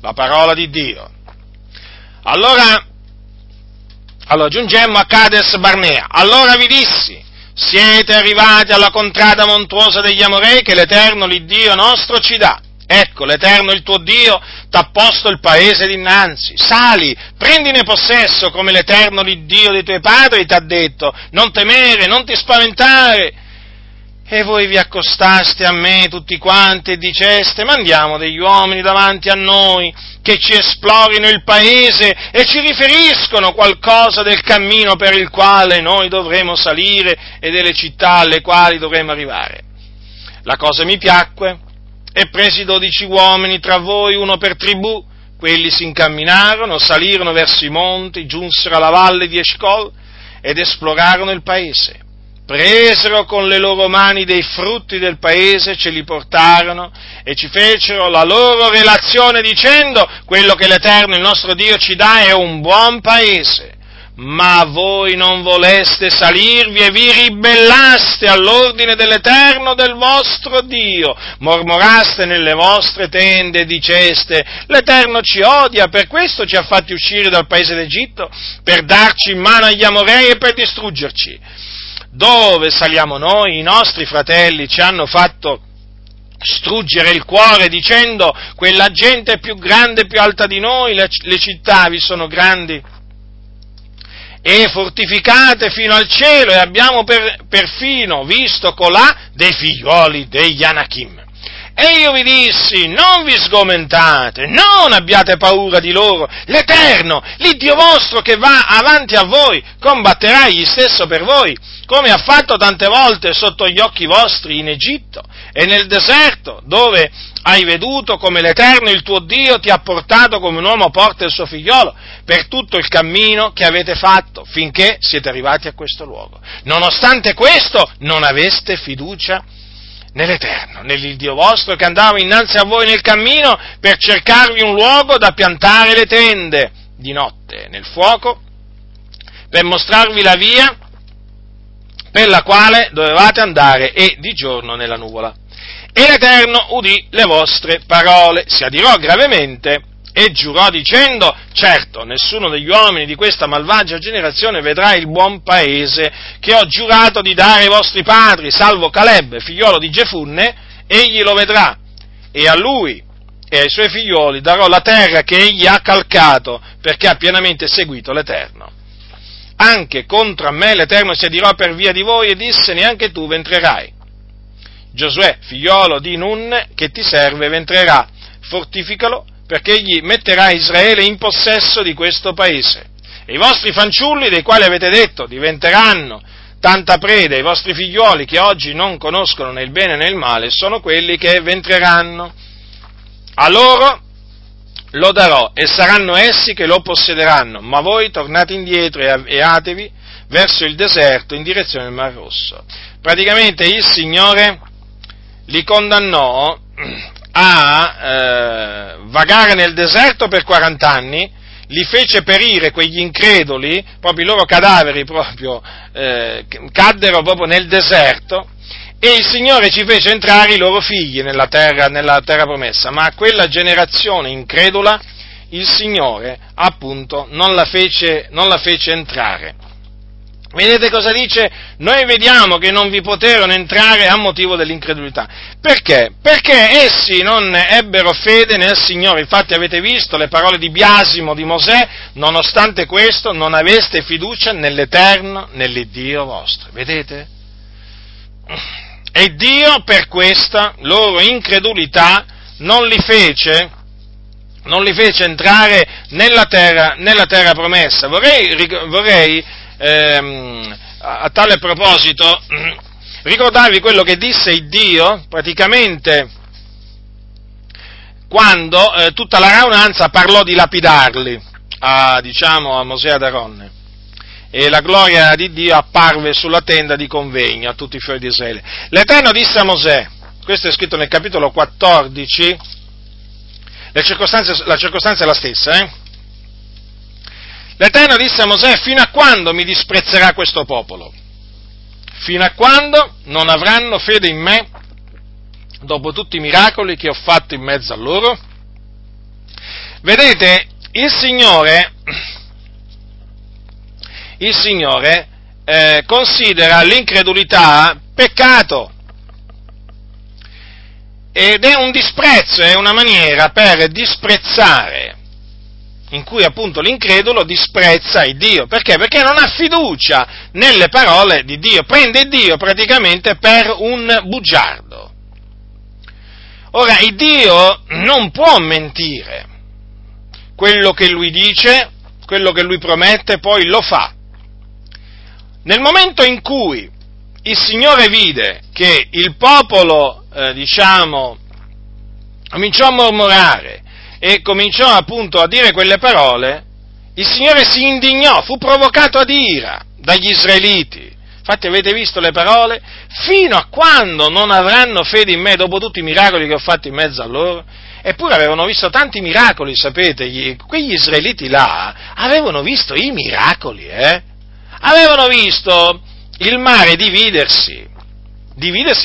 la parola di Dio. Allora giungemmo a Cades Barnea. Allora vi dissi: siete arrivati alla contrada montuosa degli Amorei che l'Eterno, l'Iddio nostro, ci dà. Ecco, l'Eterno, il tuo Dio, t'ha posto il paese dinanzi. Sali, prendine possesso, come l'Eterno, l'Iddio dei tuoi padri, t'ha detto. Non temere, non ti spaventare. E voi vi accostaste a me tutti quanti e diceste: mandiamo degli uomini davanti a noi che ci esplorino il paese e ci riferiscono qualcosa del cammino per il quale noi dovremo salire e delle città alle quali dovremo arrivare. La cosa mi piacque e presi 12 uomini tra voi, uno per tribù. Quelli si incamminarono, salirono verso i monti, giunsero alla valle di Eshcol ed esplorarono il paese. Presero con le loro mani dei frutti del paese, ce li portarono e ci fecero la loro relazione dicendo: quello che l'Eterno, il nostro Dio, ci dà è un buon paese, ma voi non voleste salirvi e vi ribellaste all'ordine dell'Eterno, del vostro Dio, mormoraste nelle vostre tende e diceste: l'Eterno ci odia, per questo ci ha fatti uscire dal paese d'Egitto, per darci in mano agli Amorei e per distruggerci. Dove saliamo noi? I nostri fratelli ci hanno fatto struggere il cuore dicendo: quella gente è più grande e più alta di noi, le città vi sono grandi e fortificate fino al cielo, e abbiamo perfino visto colà dei figlioli degli Anachim. E io vi dissi: non vi sgomentate, non abbiate paura di loro, l'Eterno, l'Iddio vostro che va avanti a voi, combatterà egli stesso per voi, come ha fatto tante volte sotto gli occhi vostri in Egitto e nel deserto, dove hai veduto come l'Eterno, il tuo Dio, ti ha portato come un uomo porta il suo figliolo, per tutto il cammino che avete fatto, finché siete arrivati a questo luogo. Nonostante questo, non aveste fiducia nell'Eterno, nell'Iddio vostro che andava innanzi a voi nel cammino per cercarvi un luogo da piantare le tende di notte nel fuoco, per mostrarvi la via per la quale dovevate andare, e di giorno nella nuvola. E l'Eterno udì le vostre parole, si adirò gravemente e giurò dicendo: certo, nessuno degli uomini di questa malvagia generazione vedrà il buon paese che ho giurato di dare ai vostri padri, salvo Caleb, figliolo di Gefunne, egli lo vedrà, e a lui e ai suoi figlioli darò la terra che egli ha calcato, perché ha pienamente seguito l'Eterno. Anche contro me l'Eterno si adirò per via di voi e disse: neanche tu ventrerai. Giosuè, figliolo di Nunne, che ti serve, ventrerà, fortificalo, perché egli metterà Israele in possesso di questo paese. E i vostri fanciulli, dei quali avete detto, diventeranno tanta preda, i vostri figlioli, che oggi non conoscono né il bene né il male, sono quelli che ventreranno. A loro lo darò, e saranno essi che lo possederanno, ma voi tornate indietro e atevi verso il deserto in direzione del Mar Rosso. Praticamente il Signore li condannò a vagare nel deserto per 40 anni, li fece perire quegli increduli, proprio i loro cadaveri caddero proprio nel deserto, e il Signore ci fece entrare i loro figli nella terra promessa, ma a quella generazione incredula il Signore appunto non la fece entrare. Vedete cosa dice? Noi vediamo che non vi poterono entrare a motivo dell'incredulità. Perché? Perché essi non ebbero fede nel Signore. Infatti avete visto le parole di biasimo di Mosè: nonostante questo non aveste fiducia nell'Eterno, nell'Iddio vostro. Vedete? E Dio per questa loro incredulità non li fece entrare nella terra promessa. Vorrei a tale proposito ricordarvi quello che disse il Dio praticamente quando tutta la raunanza parlò di lapidarli a Mosè e ad Aaron, e la gloria di Dio apparve sulla tenda di convegno a tutti i figli di Israele. L'Eterno disse a Mosè, questo è scritto nel capitolo 14, la circostanza è la stessa, L'Eterno disse a Mosè: fino a quando mi disprezzerà questo popolo? Fino a quando non avranno fede in me dopo tutti i miracoli che ho fatto in mezzo a loro? Vedete, il Signore considera l'incredulità peccato ed è un disprezzo, è una maniera per disprezzare, in cui appunto l'incredulo disprezza il Dio. Perché? Perché non ha fiducia nelle parole di Dio, prende Dio praticamente per un bugiardo. Ora, il Dio non può mentire, quello che Lui dice, quello che Lui promette, poi lo fa. Nel momento in cui il Signore vide che il popolo, cominciò a mormorare, e cominciò appunto a dire quelle parole, il Signore si indignò, fu provocato ad ira dagli israeliti. Infatti avete visto le parole? Fino a quando non avranno fede in me dopo tutti i miracoli che ho fatto in mezzo a loro? Eppure avevano visto tanti miracoli, sapete, quegli israeliti là avevano visto i miracoli, avevano visto il mare dividersi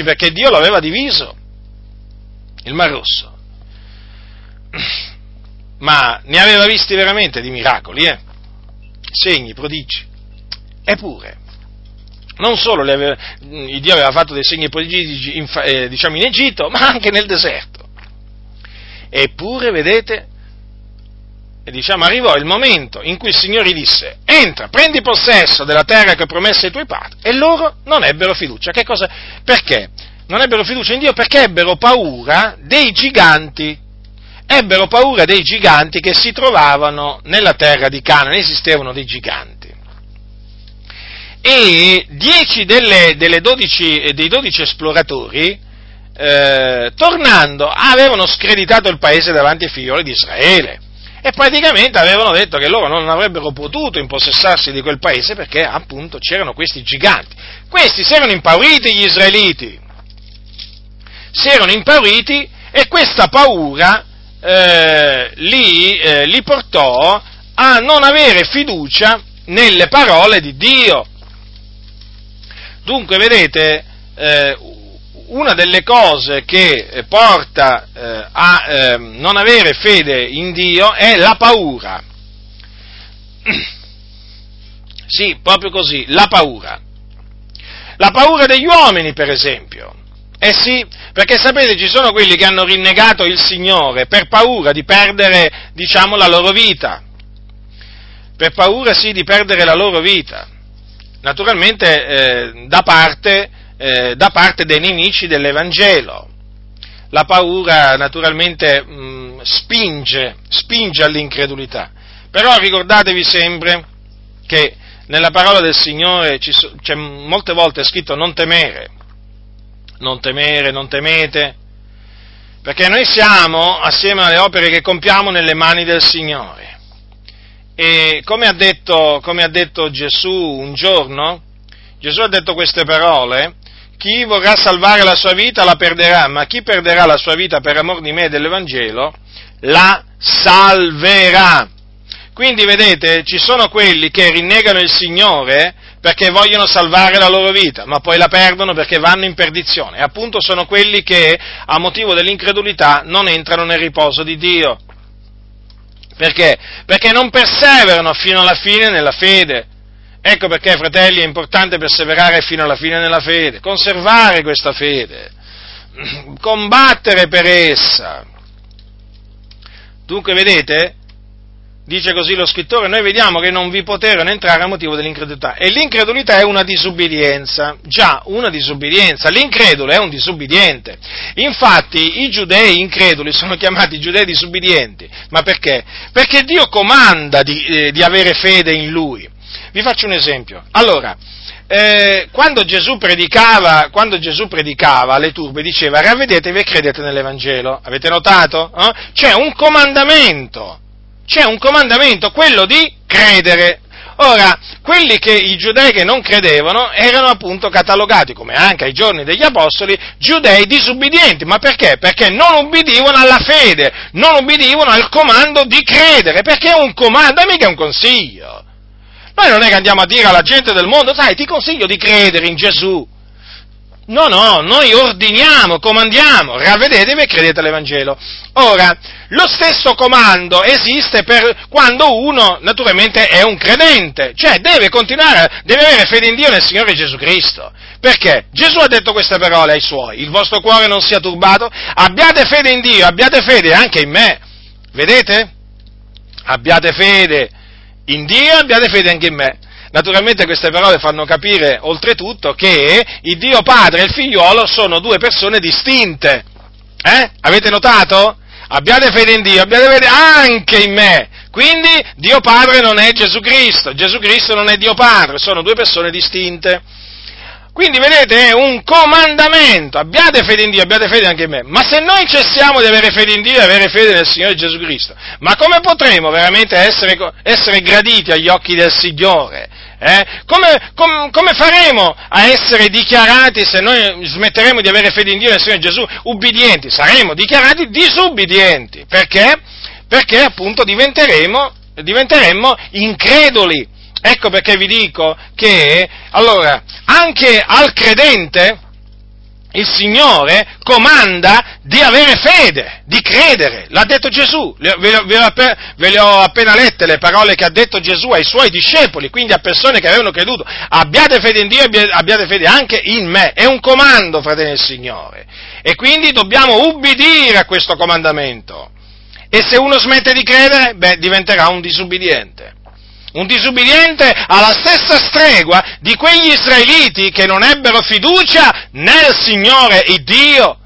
perché Dio lo aveva diviso, il Mar Rosso. Ma ne aveva visti veramente di miracoli, segni, prodigi. Eppure, non solo il Dio aveva fatto dei segni e prodigi in Egitto, ma anche nel deserto. Eppure, vedete, arrivò il momento in cui il Signore disse: entra, prendi possesso della terra che ho promesso ai tuoi padri. E loro non ebbero fiducia. Che cosa? Perché? Non ebbero fiducia in Dio perché ebbero paura dei giganti. Ebbero paura dei giganti che si trovavano nella terra di Cana, ne esistevano dei giganti. E 10 dei 12 esploratori, tornando, avevano screditato il paese davanti ai figlioli di Israele, e praticamente avevano detto che loro non avrebbero potuto impossessarsi di quel paese perché appunto c'erano questi giganti. Questi si erano impauriti, gli israeliti, e questa paura li portò a non avere fiducia nelle parole di Dio. Dunque, vedete, una delle cose che porta a non avere fede in Dio è la paura. Sì, proprio così, la paura. La paura degli uomini, per esempio. Sì, perché sapete ci sono quelli che hanno rinnegato il Signore per paura di perdere, la loro vita. Per paura, sì, di perdere la loro vita. Naturalmente da parte dei nemici dell'Evangelo. La paura naturalmente spinge all'incredulità. Però ricordatevi sempre che nella parola del Signore c'è molte volte scritto non temere. Non temere, non temete, perché noi siamo, assieme alle opere che compiamo, nelle mani del Signore. E come ha detto Gesù un giorno, Gesù ha detto queste parole: chi vorrà salvare la sua vita la perderà, ma chi perderà la sua vita per amor di me e dell'Evangelo la salverà. Quindi vedete, ci sono quelli che rinnegano il Signore perché vogliono salvare la loro vita, ma poi la perdono perché vanno in perdizione. E appunto sono quelli che, a motivo dell'incredulità, non entrano nel riposo di Dio. Perché? Perché non perseverano fino alla fine nella fede. Ecco perché, fratelli, è importante perseverare fino alla fine nella fede, conservare questa fede, combattere per essa. Dunque, vedete, dice così lo scrittore, noi vediamo che non vi poterono entrare a motivo dell'incredulità. E l'incredulità è una disubbidienza, già una disubbidienza, l'incredulo è un disubbidiente. Infatti i giudei increduli sono chiamati giudei disubbidienti, ma perché? Perché Dio comanda di avere fede in Lui. Vi faccio un esempio. Allora, quando Gesù predicava alle turbe diceva: ravvedetevi e credete nell'Evangelo. Avete notato? Eh? C'è un comandamento, quello di credere. Ora, i giudei che non credevano erano appunto catalogati, come anche ai giorni degli apostoli, giudei disubbidienti. Ma perché? Perché non ubbidivano alla fede, non ubbidivano al comando di credere, perché è un comando, mica è un consiglio. Noi non è che andiamo a dire alla gente del mondo: sai, ti consiglio di credere in Gesù. No, noi ordiniamo, comandiamo: ravvedetevi e credete all'Evangelo. Ora, lo stesso comando esiste per quando uno, naturalmente, è un credente, cioè deve avere fede in Dio, nel Signore Gesù Cristo. Perché? Gesù ha detto queste parole ai Suoi: il vostro cuore non sia turbato, abbiate fede in Dio, abbiate fede anche in me. Vedete? Abbiate fede in Dio, abbiate fede anche in me. Naturalmente queste parole fanno capire, oltretutto, che il Dio Padre e il Figliolo sono due persone distinte. Avete notato? Abbiate fede in Dio, abbiate fede anche in me. Quindi Dio Padre non è Gesù Cristo, Gesù Cristo non è Dio Padre, sono due persone distinte. Quindi vedete, è un comandamento: abbiate fede in Dio, abbiate fede anche in me. Ma se noi cessiamo di avere fede in Dio e avere fede nel Signore Gesù Cristo, ma come potremo veramente essere graditi agli occhi del Signore? Come faremo a essere dichiarati, se noi smetteremo di avere fede in Dio e nel Signore Gesù, ubbidienti? Saremo dichiarati disubbidienti. Perché? Perché appunto diventeremo increduli. Ecco perché vi dico che, allora, anche al credente il Signore comanda di avere fede, di credere. L'ha detto Gesù, ve le ho appena lette le parole che ha detto Gesù ai Suoi discepoli, quindi a persone che avevano creduto: abbiate fede in Dio e abbiate fede anche in me. È un comando, fratelli del Signore, e quindi dobbiamo ubbidire a questo comandamento. E se uno smette di credere, diventerà un disubbidiente. Un disubbidiente alla stessa stregua di quegli israeliti che non ebbero fiducia nel Signore Iddio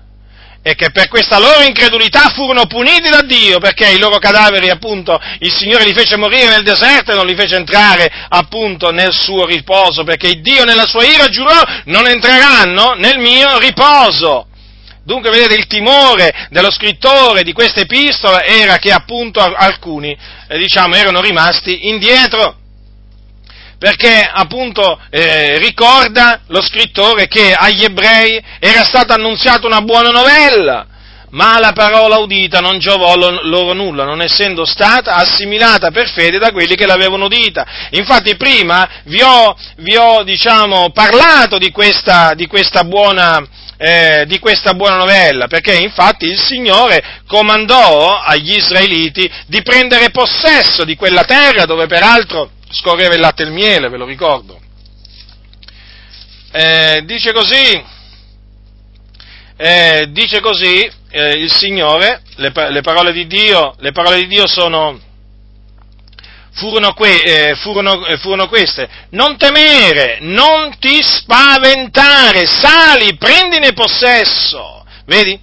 e che per questa loro incredulità furono puniti da Dio, perché i loro cadaveri, appunto, il Signore li fece morire nel deserto e non li fece entrare, appunto, nel suo riposo, perché Dio nella sua ira giurò: non entreranno nel mio riposo. Dunque, vedete, il timore dello scrittore di questa epistola era che, appunto, alcuni, erano rimasti indietro, perché, appunto, ricorda lo scrittore che agli ebrei era stata annunziata una buona novella, ma la parola udita non giovò loro nulla, non essendo stata assimilata per fede da quelli che l'avevano udita. Infatti prima vi ho parlato di questa buona novella, perché infatti il Signore comandò agli israeliti di prendere possesso di quella terra dove peraltro scorreva il latte e il miele, ve lo ricordo. Dice così, il Signore, le parole di Dio furono queste: non temere, non ti spaventare, sali, prendine possesso. Vedi?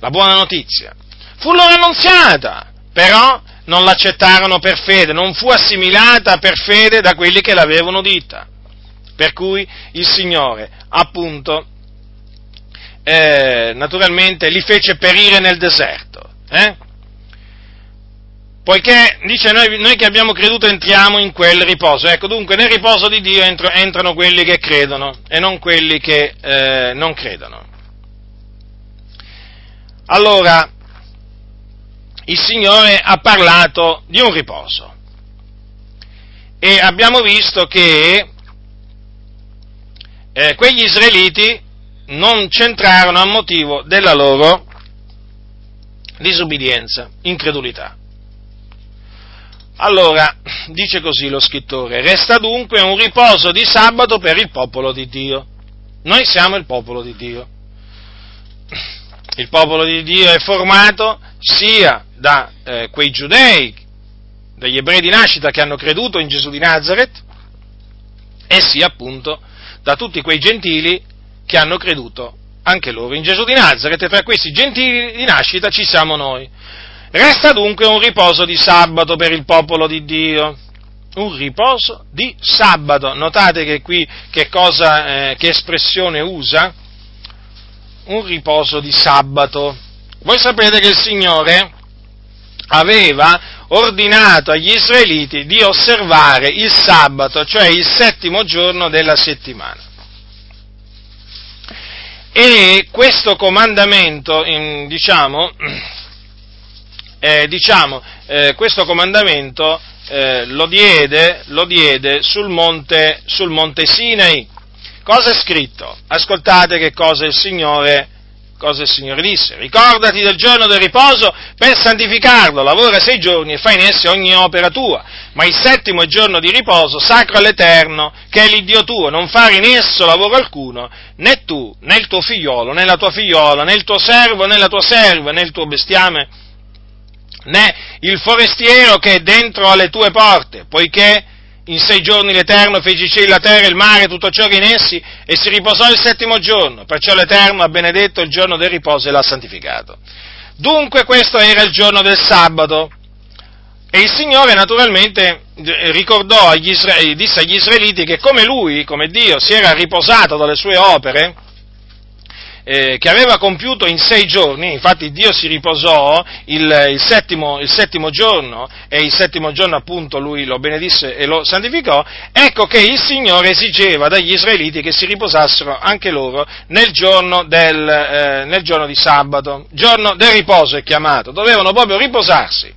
La buona notizia fu loro annunziata, però non l'accettarono per fede, non fu assimilata per fede da quelli che l'avevano udita. Per cui il Signore, appunto, naturalmente li fece perire nel deserto, Poiché, dice, noi che abbiamo creduto entriamo in quel riposo. Ecco, dunque, nel riposo di Dio entrano quelli che credono e non quelli che non credono. Allora, il Signore ha parlato di un riposo e abbiamo visto che quegli israeliti non c'entrarono a motivo della loro disubbidienza, incredulità. Allora, dice così lo scrittore: resta dunque un riposo di sabato per il popolo di Dio. Noi siamo il popolo di Dio. Il popolo di Dio è formato sia da quei giudei, dagli ebrei di nascita che hanno creduto in Gesù di Nazareth, e sia appunto da tutti quei gentili che hanno creduto anche loro in Gesù di Nazareth, e tra questi gentili di nascita ci siamo noi. Resta dunque un riposo di sabato per il popolo di Dio, un riposo di sabato. Notate che qui che espressione usa? Un riposo di sabato. Voi sapete che il Signore aveva ordinato agli israeliti di osservare il sabato, cioè il settimo giorno della settimana. E questo comandamento, lo diede sul monte Sinai. Cosa è scritto? Ascoltate che cosa il Signore disse: ricordati del giorno del riposo per santificarlo, lavora 6 giorni e fai in essi ogni opera tua, ma il settimo è giorno di riposo, sacro all'Eterno, che è l'Iddio tuo, non fare in esso lavoro alcuno, né tu, né il tuo figliolo, né la tua figliola, né il tuo servo, né la tua serva, né il tuo bestiame, né il forestiero che è dentro alle tue porte, poiché in 6 giorni l'Eterno fece i cieli, la terra, il mare, tutto ciò che in essi, e si riposò il settimo giorno. Perciò l'Eterno ha benedetto il giorno del riposo e l'ha santificato. Dunque questo era il giorno del sabato. E il Signore naturalmente disse agli israeliti che come Lui, come Dio, si era riposato dalle sue opere, che aveva compiuto in 6 giorni, infatti Dio si riposò il settimo giorno, e il settimo giorno appunto Lui lo benedisse e lo santificò. Ecco che il Signore esigeva dagli israeliti che si riposassero anche loro nel giorno di sabato, giorno del riposo è chiamato, dovevano proprio riposarsi,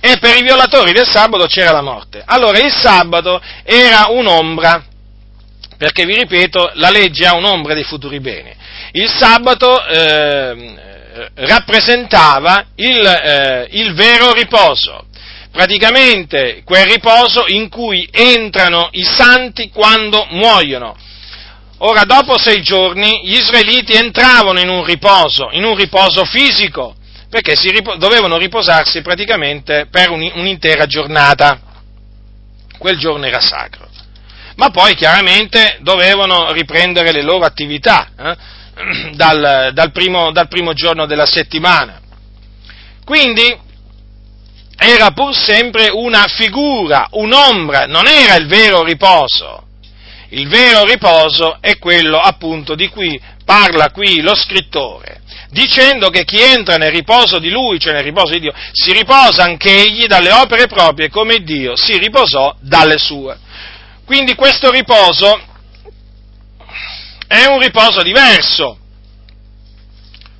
e per i violatori del sabato c'era la morte. Allora il sabato era un'ombra, perché vi ripeto, la legge ha un'ombra dei futuri beni. Il sabato rappresentava il vero riposo, praticamente quel riposo in cui entrano i santi quando muoiono. Ora, dopo 6 giorni, gli israeliti entravano in un riposo fisico, perché dovevano riposarsi praticamente per un'intera giornata. Quel giorno era sacro. Ma poi chiaramente dovevano riprendere le loro attività, dal primo giorno della settimana. Quindi era pur sempre una figura, un'ombra, non era il vero riposo. Il vero riposo è quello appunto di cui parla qui lo scrittore, dicendo che chi entra nel riposo di Lui, cioè nel riposo di Dio, si riposa anch'egli dalle opere proprie come Dio si riposò dalle sue. Quindi questo riposo è un riposo diverso,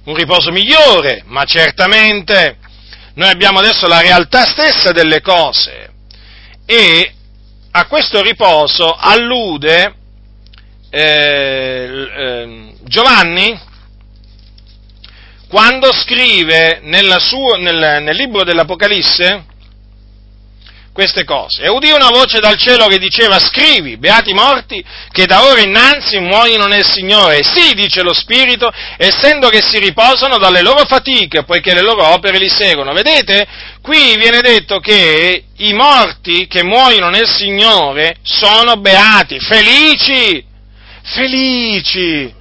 un riposo migliore, ma certamente noi abbiamo adesso la realtà stessa delle cose, e a questo riposo allude Giovanni quando scrive nel libro dell'Apocalisse queste cose. E udì una voce dal cielo che diceva: scrivi, beati morti, che da ora innanzi muoiono nel Signore. Sì, dice lo Spirito, essendo che si riposano dalle loro fatiche, poiché le loro opere li seguono. Vedete? Qui viene detto che i morti che muoiono nel Signore sono beati, felici, felici.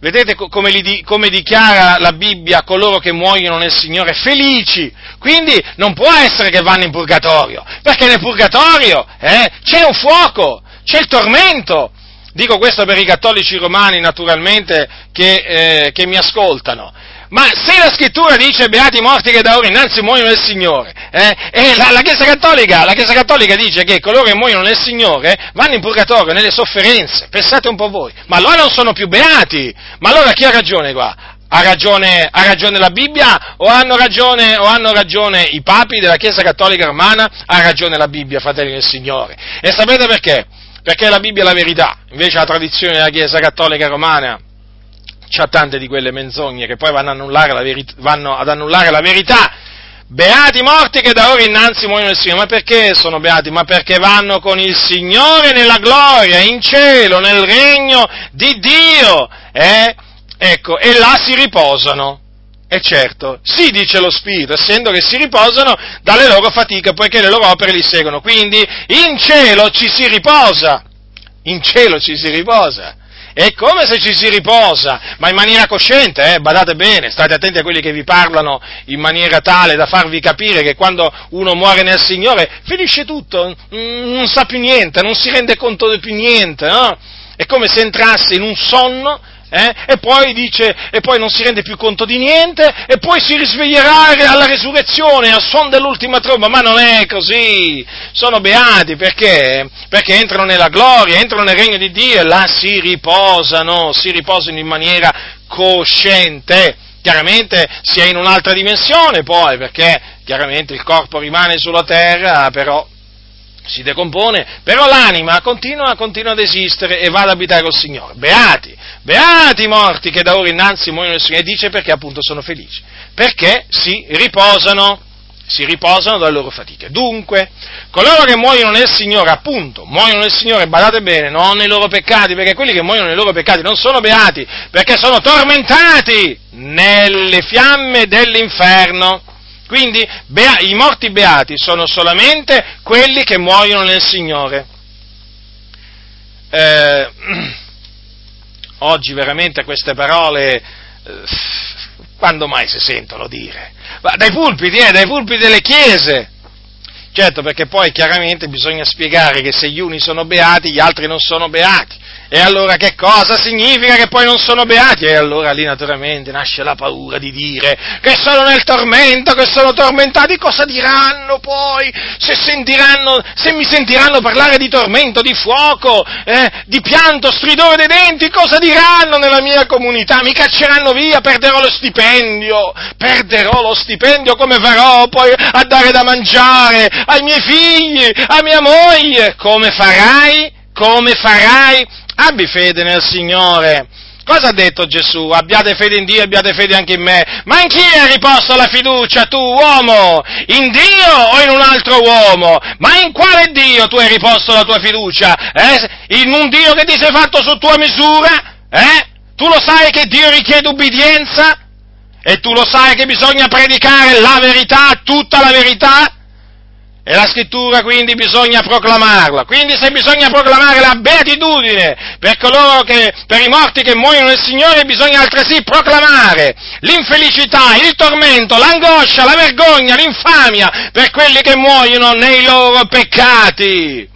Vedete come dichiara la Bibbia coloro che muoiono nel Signore? Felici! Quindi non può essere che vanno in purgatorio, perché nel purgatorio c'è un fuoco, c'è il tormento. Dico questo per i cattolici romani, naturalmente, che mi ascoltano. Ma se la Scrittura dice beati i morti che da ora innanzi muoiono nel Signore, e la Chiesa Cattolica dice che coloro che muoiono nel Signore vanno in purgatorio, nelle sofferenze, pensate un po' voi, ma allora non sono più beati, ma allora chi ha ragione qua? Ha ragione la Bibbia o hanno ragione i papi della Chiesa Cattolica Romana? Ha ragione la Bibbia, fratelli del Signore, e sapete perché? Perché la Bibbia è la verità, invece la tradizione della Chiesa Cattolica Romana c'ha tante di quelle menzogne che poi vanno ad annullare la verità, Beati i morti che da ora innanzi muoiono nel Signore. Ma perché sono beati? Ma perché vanno con il Signore nella gloria, in cielo, nel regno di Dio. Ecco, e là si riposano. E certo, sì, dice lo Spirito, essendo che si riposano dalle loro fatiche, poiché le loro opere li seguono. Quindi in cielo ci si riposa. In cielo ci si riposa. È come se ci si riposa, ma in maniera cosciente, badate bene, state attenti a quelli che vi parlano in maniera tale da farvi capire che quando uno muore nel Signore finisce tutto, non sa più niente, non si rende conto di più niente, no? È come se entrasse in un sonno, e poi non si rende più conto di niente, e poi si risveglierà alla resurrezione, al suono dell'ultima tromba. Ma non è così. Sono beati perché? Perché entrano nella gloria, entrano nel regno di Dio e là si riposano in maniera cosciente. Chiaramente si è in un'altra dimensione poi, perché chiaramente il corpo rimane sulla terra, però si decompone, però l'anima continua ad esistere e va ad abitare col Signore. Beati i morti che da ora innanzi muoiono nel Signore, e dice perché appunto sono felici, perché si riposano dalle loro fatiche. Dunque, coloro che muoiono nel Signore, appunto, muoiono nel Signore, badate bene, non nei loro peccati, perché quelli che muoiono nei loro peccati non sono beati, perché sono tormentati nelle fiamme dell'inferno. Quindi i morti beati sono solamente quelli che muoiono nel Signore. Oggi veramente queste parole, quando mai si sentono dire? Ma dai pulpiti delle chiese! Certo, perché poi chiaramente bisogna spiegare che se gli uni sono beati, gli altri non sono beati. E allora che cosa significa che poi non sono beati? E allora lì naturalmente nasce la paura di dire che sono nel tormento, che sono tormentati. Cosa diranno poi? Se mi sentiranno parlare di tormento, di fuoco, di pianto, stridore dei denti, cosa diranno nella mia comunità? Mi cacceranno via, perderò lo stipendio, come farò poi a dare da mangiare ai miei figli, a mia moglie? Come farai? Abbi fede nel Signore. Cosa ha detto Gesù? Abbiate fede in Dio, abbiate fede anche in me. Ma in chi è riposta la fiducia, tu uomo? In Dio o in un altro uomo? Ma in quale Dio tu hai riposto la tua fiducia? In un Dio che ti sei fatto su tua misura? Tu lo sai che Dio richiede ubbidienza? E tu lo sai che bisogna predicare la verità, tutta la verità? E la scrittura quindi bisogna proclamarla. Quindi se bisogna proclamare la beatitudine per i morti che muoiono nel Signore, bisogna altresì proclamare l'infelicità, il tormento, l'angoscia, la vergogna, l'infamia per quelli che muoiono nei loro peccati.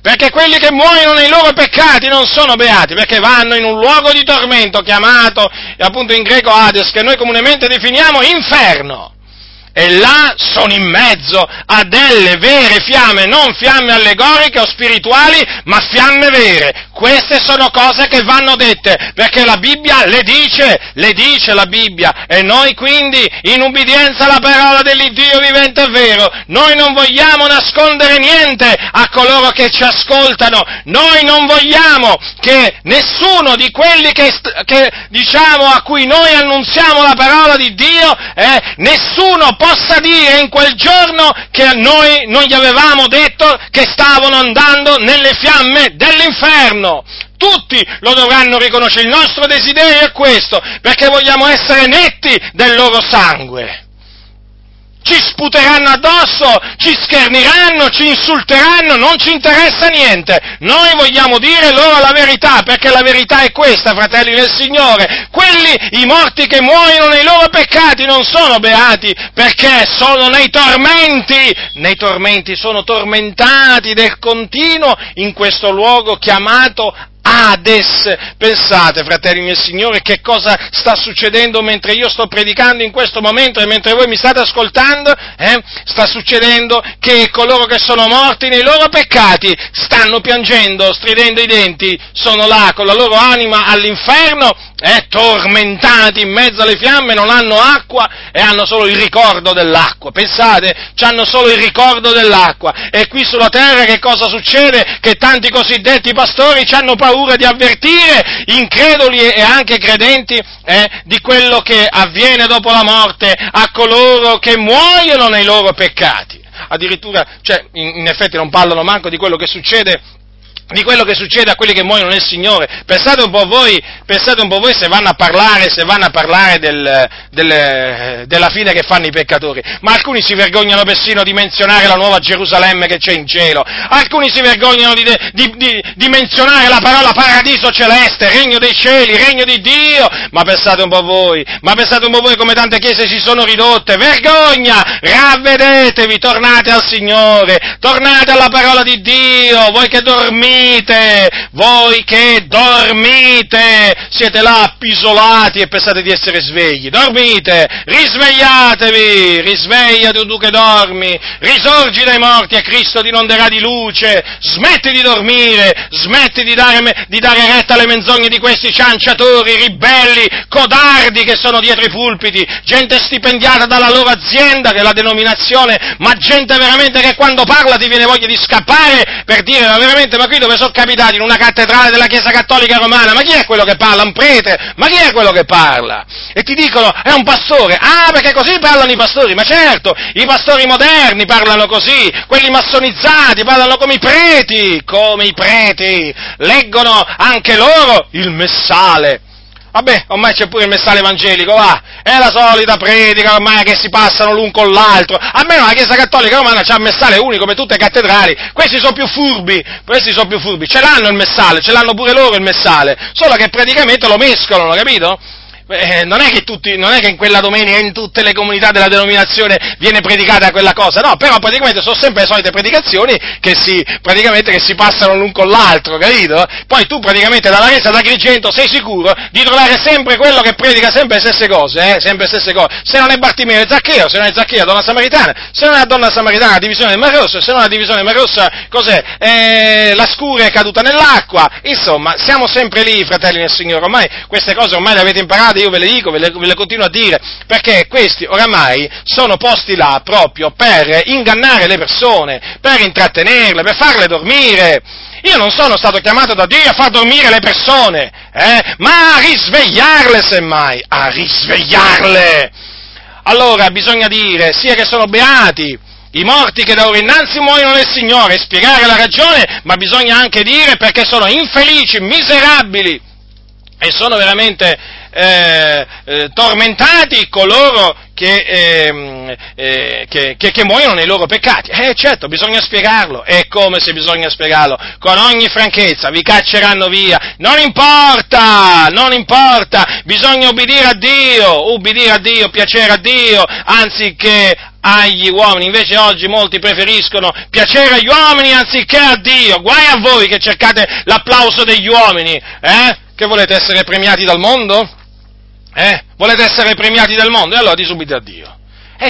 Perché quelli che muoiono nei loro peccati non sono beati, perché vanno in un luogo di tormento chiamato appunto in greco Ades, che noi comunemente definiamo inferno. E là sono in mezzo a delle vere fiamme, non fiamme allegoriche o spirituali, ma fiamme vere. Queste sono cose che vanno dette, perché la Bibbia le dice la Bibbia, e noi quindi, in ubbidienza alla parola dell'Iddio vivente e vero, noi non vogliamo nascondere niente a coloro che ci ascoltano, noi non vogliamo che nessuno di quelli a cui noi annunziamo la parola di Dio, nessuno possa dire in quel giorno che a noi non gli avevamo detto che stavano andando nelle fiamme dell'inferno. Tutti lo dovranno riconoscere. Il nostro desiderio è questo, perché vogliamo essere netti del loro sangue. Ci sputeranno addosso, ci scherniranno, ci insulteranno, non ci interessa niente. Noi vogliamo dire loro la verità, perché la verità è questa, fratelli del Signore. I morti che muoiono nei loro peccati non sono beati, perché sono nei tormenti. Nei tormenti, sono tormentati del continuo in questo luogo chiamato Ades. Pensate, fratelli del Signore, che cosa sta succedendo mentre io sto predicando in questo momento e mentre voi mi state ascoltando? sta succedendo che coloro che sono morti nei loro peccati stanno piangendo, stridendo i denti, sono là con la loro anima all'inferno, tormentati in mezzo alle fiamme, non hanno acqua e hanno solo il ricordo dell'acqua. Pensate, hanno solo il ricordo dell'acqua. E qui sulla terra che cosa succede? Che tanti cosiddetti pastori ci hanno paura di avvertire increduli e anche credenti di quello che avviene dopo la morte a coloro che muoiono nei loro peccati. Addirittura, in effetti non parlano manco di quello che succede a quelli che muoiono nel Signore. Pensate un po' voi se vanno a parlare della fine che fanno i peccatori. Ma alcuni si vergognano persino di menzionare la nuova Gerusalemme che c'è in cielo, alcuni si vergognano di menzionare la parola paradiso celeste, regno dei cieli, regno di Dio. Ma pensate un po' voi come tante chiese si sono ridotte. Vergogna! Ravvedetevi, tornate al Signore, tornate alla parola di Dio, voi che dormite, siete là appisolati e pensate di essere svegli. Dormite, risvegliatevi, risvegliati tu che dormi, risorgi dai morti e Cristo ti inonderà di luce. Smetti di dormire, smetti di dare retta alle menzogne di questi cianciatori, ribelli, codardi che sono dietro i pulpiti, gente stipendiata dalla loro azienda, che è la denominazione, ma gente veramente che quando parla ti viene voglia di scappare per dire: ma veramente, ma qui dove sono capitati? In una cattedrale della Chiesa Cattolica Romana? Ma chi è quello che parla? Un prete? Ma chi è quello che parla? E ti dicono: è un pastore. Ah, perché così parlano i pastori? Ma certo, i pastori moderni parlano così, quelli massonizzati parlano come i preti, leggono anche loro il messale. Vabbè, ormai c'è pure il messale evangelico, va, è la solita predica ormai che si passano l'un con l'altro. Almeno la Chiesa Cattolica Romana c'ha il messale unico per tutte le cattedrali. Questi sono più furbi, ce l'hanno il messale, ce l'hanno pure loro il messale, solo che praticamente lo mescolano, capito? Non è che in quella domenica in tutte le comunità della denominazione viene predicata quella cosa, no, però praticamente sono sempre le solite predicazioni che si passano l'un con l'altro, capito? Poi tu praticamente dalla Resa d'Agrigento sei sicuro di trovare sempre quello che predica sempre le stesse cose, se non è Bartimeo è Zaccheo, se non è Zaccheo è Donna Samaritana, se non è la Donna Samaritana la divisione del Mar Rosso, se non è la divisione del Mar Rosso cos'è? La scura è caduta nell'acqua. Insomma, siamo sempre lì, fratelli nel Signore, ormai queste cose ormai le avete imparate. Io ve le dico, ve le continuo a dire, perché questi oramai sono posti là proprio per ingannare le persone, per intrattenerle, per farle dormire. Io non sono stato chiamato da Dio a far dormire le persone, ma a risvegliarle semmai, a risvegliarle. Allora bisogna dire sia che sono beati i morti che da ora innanzi muoiono nel Signore, spiegare la ragione, ma bisogna anche dire perché sono infelici, miserabili, e sono veramente tormentati coloro che muoiono nei loro peccati. Certo, bisogna spiegarlo, è come se bisogna spiegarlo, con ogni franchezza. Vi cacceranno via, non importa, bisogna ubbidire a Dio, piacere a Dio, anziché agli uomini. Invece oggi molti preferiscono piacere agli uomini anziché a Dio. Guai a voi che cercate l'applauso degli uomini, Che volete essere premiati dal mondo? Volete essere premiati dal mondo? E allora disubbidite a Dio.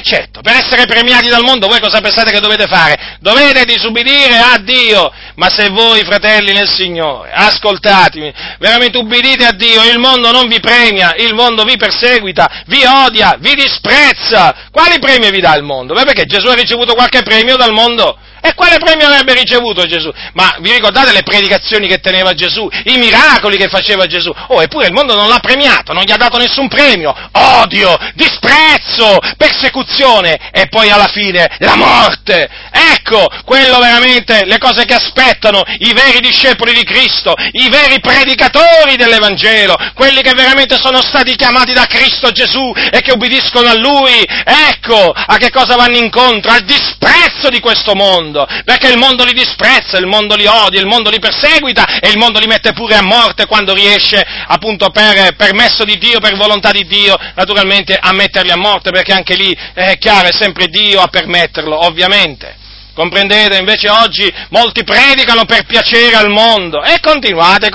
Certo, per essere premiati dal mondo voi cosa pensate che dovete fare? Dovete disubbidire a Dio. Ma se voi, fratelli nel Signore, ascoltatemi, veramente ubbidite a Dio, il mondo non vi premia, il mondo vi perseguita, vi odia, vi disprezza. Quali premi vi dà il mondo? Beh, perché Gesù ha ricevuto qualche premio dal mondo? E quale premio avrebbe ricevuto Gesù? Ma vi ricordate le predicazioni che teneva Gesù? I miracoli che faceva Gesù? Eppure il mondo non l'ha premiato, non gli ha dato nessun premio. Odio, disprezzo, persecuzione e poi alla fine la morte. Ecco, quello veramente, le cose che aspettano i veri discepoli di Cristo, i veri predicatori dell'Evangelo, quelli che veramente sono stati chiamati da Cristo Gesù e che ubbidiscono a Lui. Ecco a che cosa vanno incontro, al disprezzo di questo mondo. Perché il mondo li disprezza, il mondo li odia, il mondo li perseguita e il mondo li mette pure a morte quando riesce, appunto per permesso di Dio, per volontà di Dio, naturalmente a metterli a morte, perché anche lì è chiaro, è sempre Dio a permetterlo, ovviamente. Comprendete? Invece oggi molti predicano per piacere al mondo e continuate,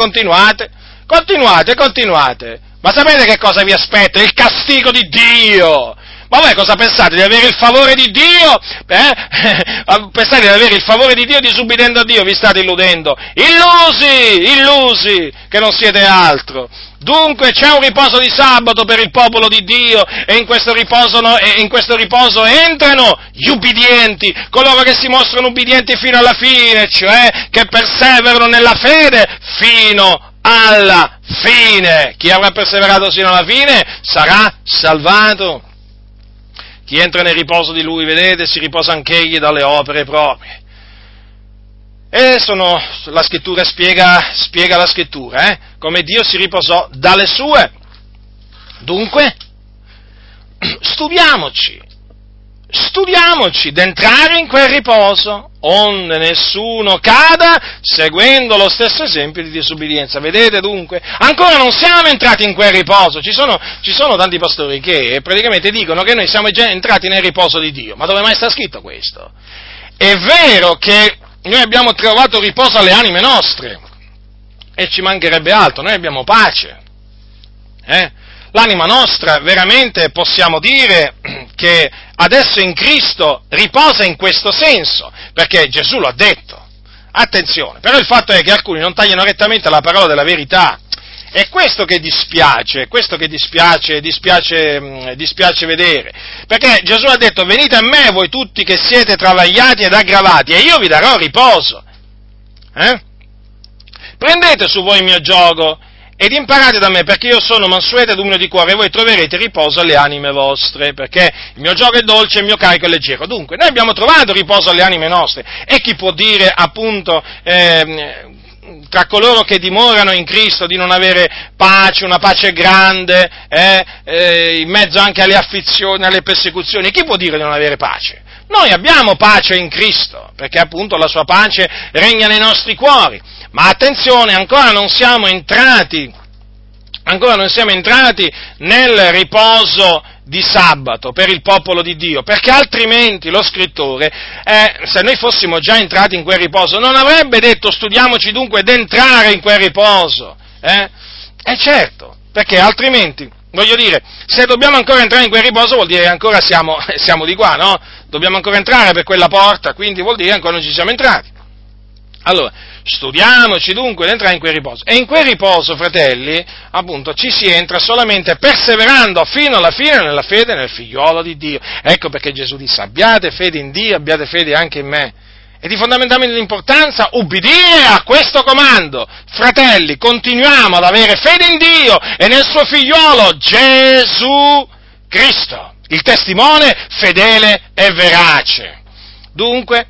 ma sapete che cosa vi aspetta? Il castigo di Dio! Ma voi cosa pensate? Di avere il favore di Dio? Pensate di avere il favore di Dio disubbidendo a Dio? Vi state illudendo. Illusi, che non siete altro. Dunque c'è un riposo di sabato per il popolo di Dio e in questo riposo entrano gli ubbidienti, coloro che si mostrano ubbidienti fino alla fine, cioè che perseverano nella fede fino alla fine. Chi avrà perseverato fino alla fine sarà salvato. Chi entra nel riposo di Lui, vedete, si riposa anch'egli dalle opere proprie. La Scrittura spiega la Scrittura, come Dio si riposò dalle sue. Dunque, studiamoci d'entrare in quel riposo, onde nessuno cada seguendo lo stesso esempio di disubbidienza. Vedete dunque? Ancora non siamo entrati in quel riposo. Ci sono tanti pastori che praticamente dicono che noi siamo già entrati nel riposo di Dio. Ma dove mai sta scritto questo? È vero che noi abbiamo trovato riposo alle anime nostre, e ci mancherebbe altro, noi abbiamo pace. L'anima nostra, veramente, possiamo dire che adesso in Cristo riposa in questo senso, perché Gesù lo ha detto. Attenzione, però il fatto è che alcuni non tagliano rettamente la parola della verità. È questo che dispiace, dispiace vedere, perché Gesù ha detto: venite a me voi tutti che siete travagliati ed aggravati, e io vi darò riposo. Prendete su voi il mio giogo ed imparate da me, perché io sono mansueto ed umile di cuore, e voi troverete riposo alle anime vostre, perché il mio giogo è dolce e il mio carico è leggero. Dunque, noi abbiamo trovato riposo alle anime nostre, e chi può dire, appunto, tra coloro che dimorano in Cristo di non avere pace, una pace grande, in mezzo anche alle afflizioni, alle persecuzioni? Chi può dire di non avere pace? Noi abbiamo pace in Cristo, perché appunto la sua pace regna nei nostri cuori. Ma attenzione, ancora non siamo entrati nel riposo di sabato per il popolo di Dio, perché altrimenti lo scrittore, se noi fossimo già entrati in quel riposo, non avrebbe detto: studiamoci dunque d'entrare in quel riposo. Certo, perché altrimenti, voglio dire, se dobbiamo ancora entrare in quel riposo vuol dire che ancora siamo di qua, no? Dobbiamo ancora entrare per quella porta, quindi vuol dire che ancora non ci siamo entrati. Allora, studiamoci dunque d'entrare in quel riposo. E in quel riposo, fratelli, appunto, ci si entra solamente perseverando fino alla fine nella fede nel figliolo di Dio. Ecco perché Gesù disse: abbiate fede in Dio, abbiate fede anche in me. È di fondamentale importanza ubbidire a questo comando. Fratelli, continuiamo ad avere fede in Dio e nel suo figliolo Gesù Cristo, il testimone fedele e verace. Dunque,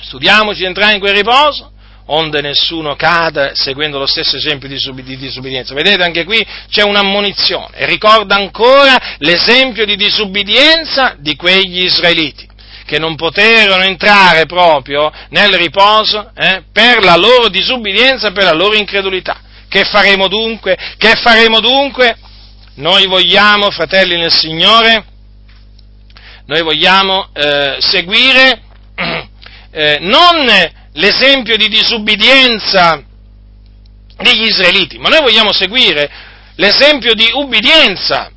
studiamoci di entrare in quel riposo, onde nessuno cada seguendo lo stesso esempio di disubbidienza. Vedete, anche qui c'è un'ammonizione, e ricorda ancora l'esempio di disubbidienza di quegli israeliti, che non poterono entrare proprio nel riposo per la loro disubbidienza, per la loro incredulità. Che faremo dunque? Noi vogliamo, fratelli nel Signore, seguire... non l'esempio di disubbidienza degli israeliti, ma noi vogliamo seguire l'esempio di ubbidienza,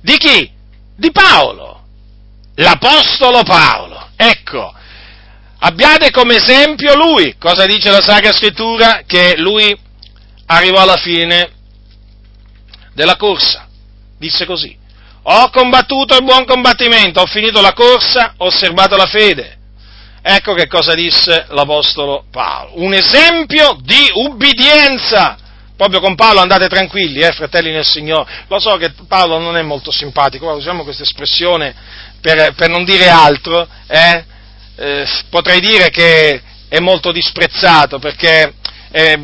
di chi? Di Paolo, l'apostolo Paolo. Ecco, abbiate come esempio lui. Cosa dice la Sacra Scrittura? Che lui arrivò alla fine della corsa, disse così: ho combattuto il buon combattimento, ho finito la corsa, ho osservato la fede. Ecco che cosa disse l'apostolo Paolo. Un esempio di ubbidienza. Proprio con Paolo andate tranquilli, fratelli nel Signore. Lo so che Paolo non è molto simpatico, ma usiamo questa espressione per non dire altro. Potrei dire che è molto disprezzato, perché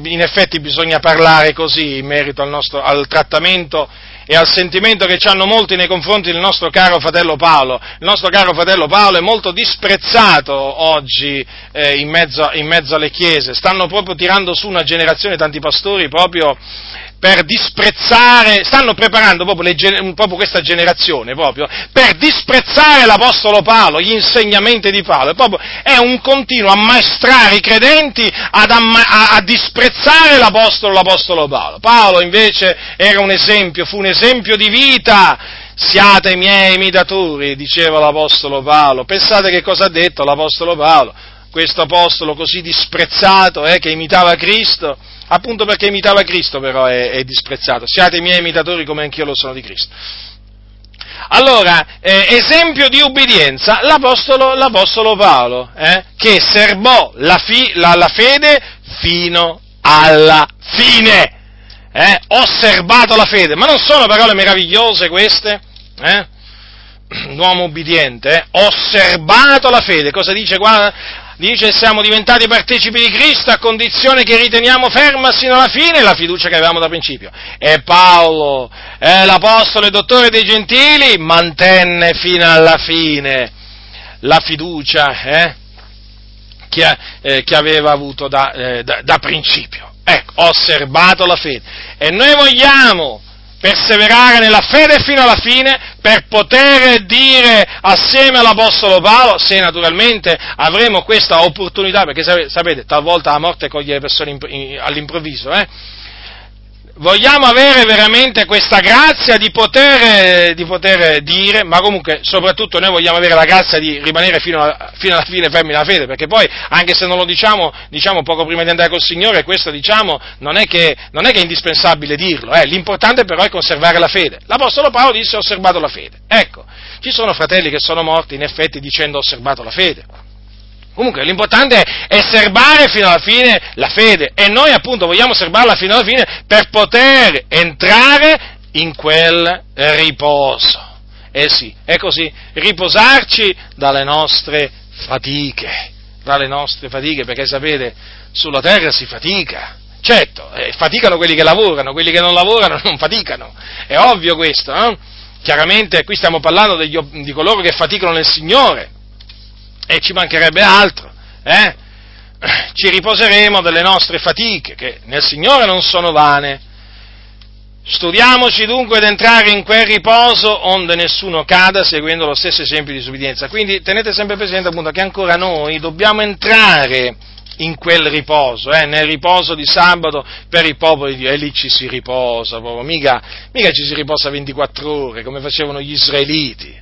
in effetti bisogna parlare così in merito al trattamento e al sentimento che ci hanno molti nei confronti del nostro caro fratello Paolo. Il nostro caro fratello Paolo è molto disprezzato oggi in mezzo alle chiese. Stanno proprio tirando su una generazione, tanti pastori, proprio per disprezzare, stanno preparando proprio questa generazione, proprio per disprezzare l'Apostolo Paolo, gli insegnamenti di Paolo. È un continuo ammaestrare i credenti a disprezzare l'Apostolo Paolo. Paolo invece era un esempio, fu un esempio di vita. Siate miei imitatori, diceva l'Apostolo Paolo. Pensate che cosa ha detto l'Apostolo Paolo, questo apostolo così disprezzato, che imitava Cristo. Appunto perché imitava Cristo però è disprezzato. Siate i miei imitatori come anch'io lo sono di Cristo. Allora, esempio di ubbidienza, l'Apostolo Paolo, che serbò la fede fino alla fine. Ho serbato la fede. Ma non sono parole meravigliose queste? Un uomo ubbidiente, ho serbato la fede. Cosa dice qua? Dice, siamo diventati partecipi di Cristo a condizione che riteniamo ferma sino alla fine la fiducia che avevamo da principio. E Paolo, l'apostolo e dottore dei gentili, mantenne fino alla fine la fiducia che aveva avuto da principio. Ecco, ho serbato la fede. E noi vogliamo perseverare nella fede fino alla fine per poter dire assieme all'Apostolo Paolo, se naturalmente avremo questa opportunità, perché sapete, talvolta la morte coglie le persone all'improvviso, vogliamo avere veramente questa grazia di poter dire, ma comunque soprattutto noi vogliamo avere la grazia di rimanere fino alla fine fermi nella fede, perché poi anche se non lo diciamo poco prima di andare col Signore, questo diciamo non è che è indispensabile dirlo, l'importante però è conservare la fede. L'Apostolo Paolo disse ho osservato la fede. Ecco, ci sono fratelli che sono morti in effetti dicendo ho osservato la fede. Comunque l'importante è serbare fino alla fine la fede, e noi appunto vogliamo serbarla fino alla fine per poter entrare in quel riposo. Eh sì, è così, riposarci dalle nostre fatiche, perché sapete, sulla terra si fatica. Certo, faticano quelli che lavorano, quelli che non lavorano non faticano, è ovvio questo, no? Chiaramente qui stiamo parlando di coloro che faticano nel Signore. E ci mancherebbe altro, Ci riposeremo delle nostre fatiche, che nel Signore non sono vane. Studiamoci dunque ad entrare in quel riposo, onde nessuno cada seguendo lo stesso esempio di disubbidienza. Quindi tenete sempre presente appunto che ancora noi dobbiamo entrare in quel riposo, nel riposo di sabato per il popolo di Dio, e lì ci si riposa, proprio, mica ci si riposa 24 ore come facevano gli israeliti,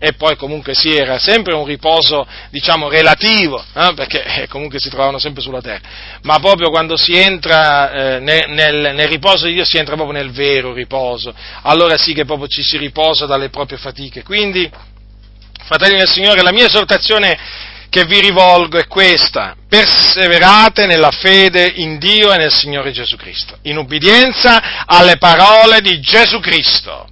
e poi comunque si era sempre un riposo diciamo relativo, perché comunque si trovavano sempre sulla terra, ma proprio quando si entra nel riposo di Dio si entra proprio nel vero riposo, allora sì che proprio ci si riposa dalle proprie fatiche. Quindi, fratelli del Signore, la mia esortazione che vi rivolgo è questa: perseverate nella fede in Dio e nel Signore Gesù Cristo, in ubbidienza alle parole di Gesù Cristo,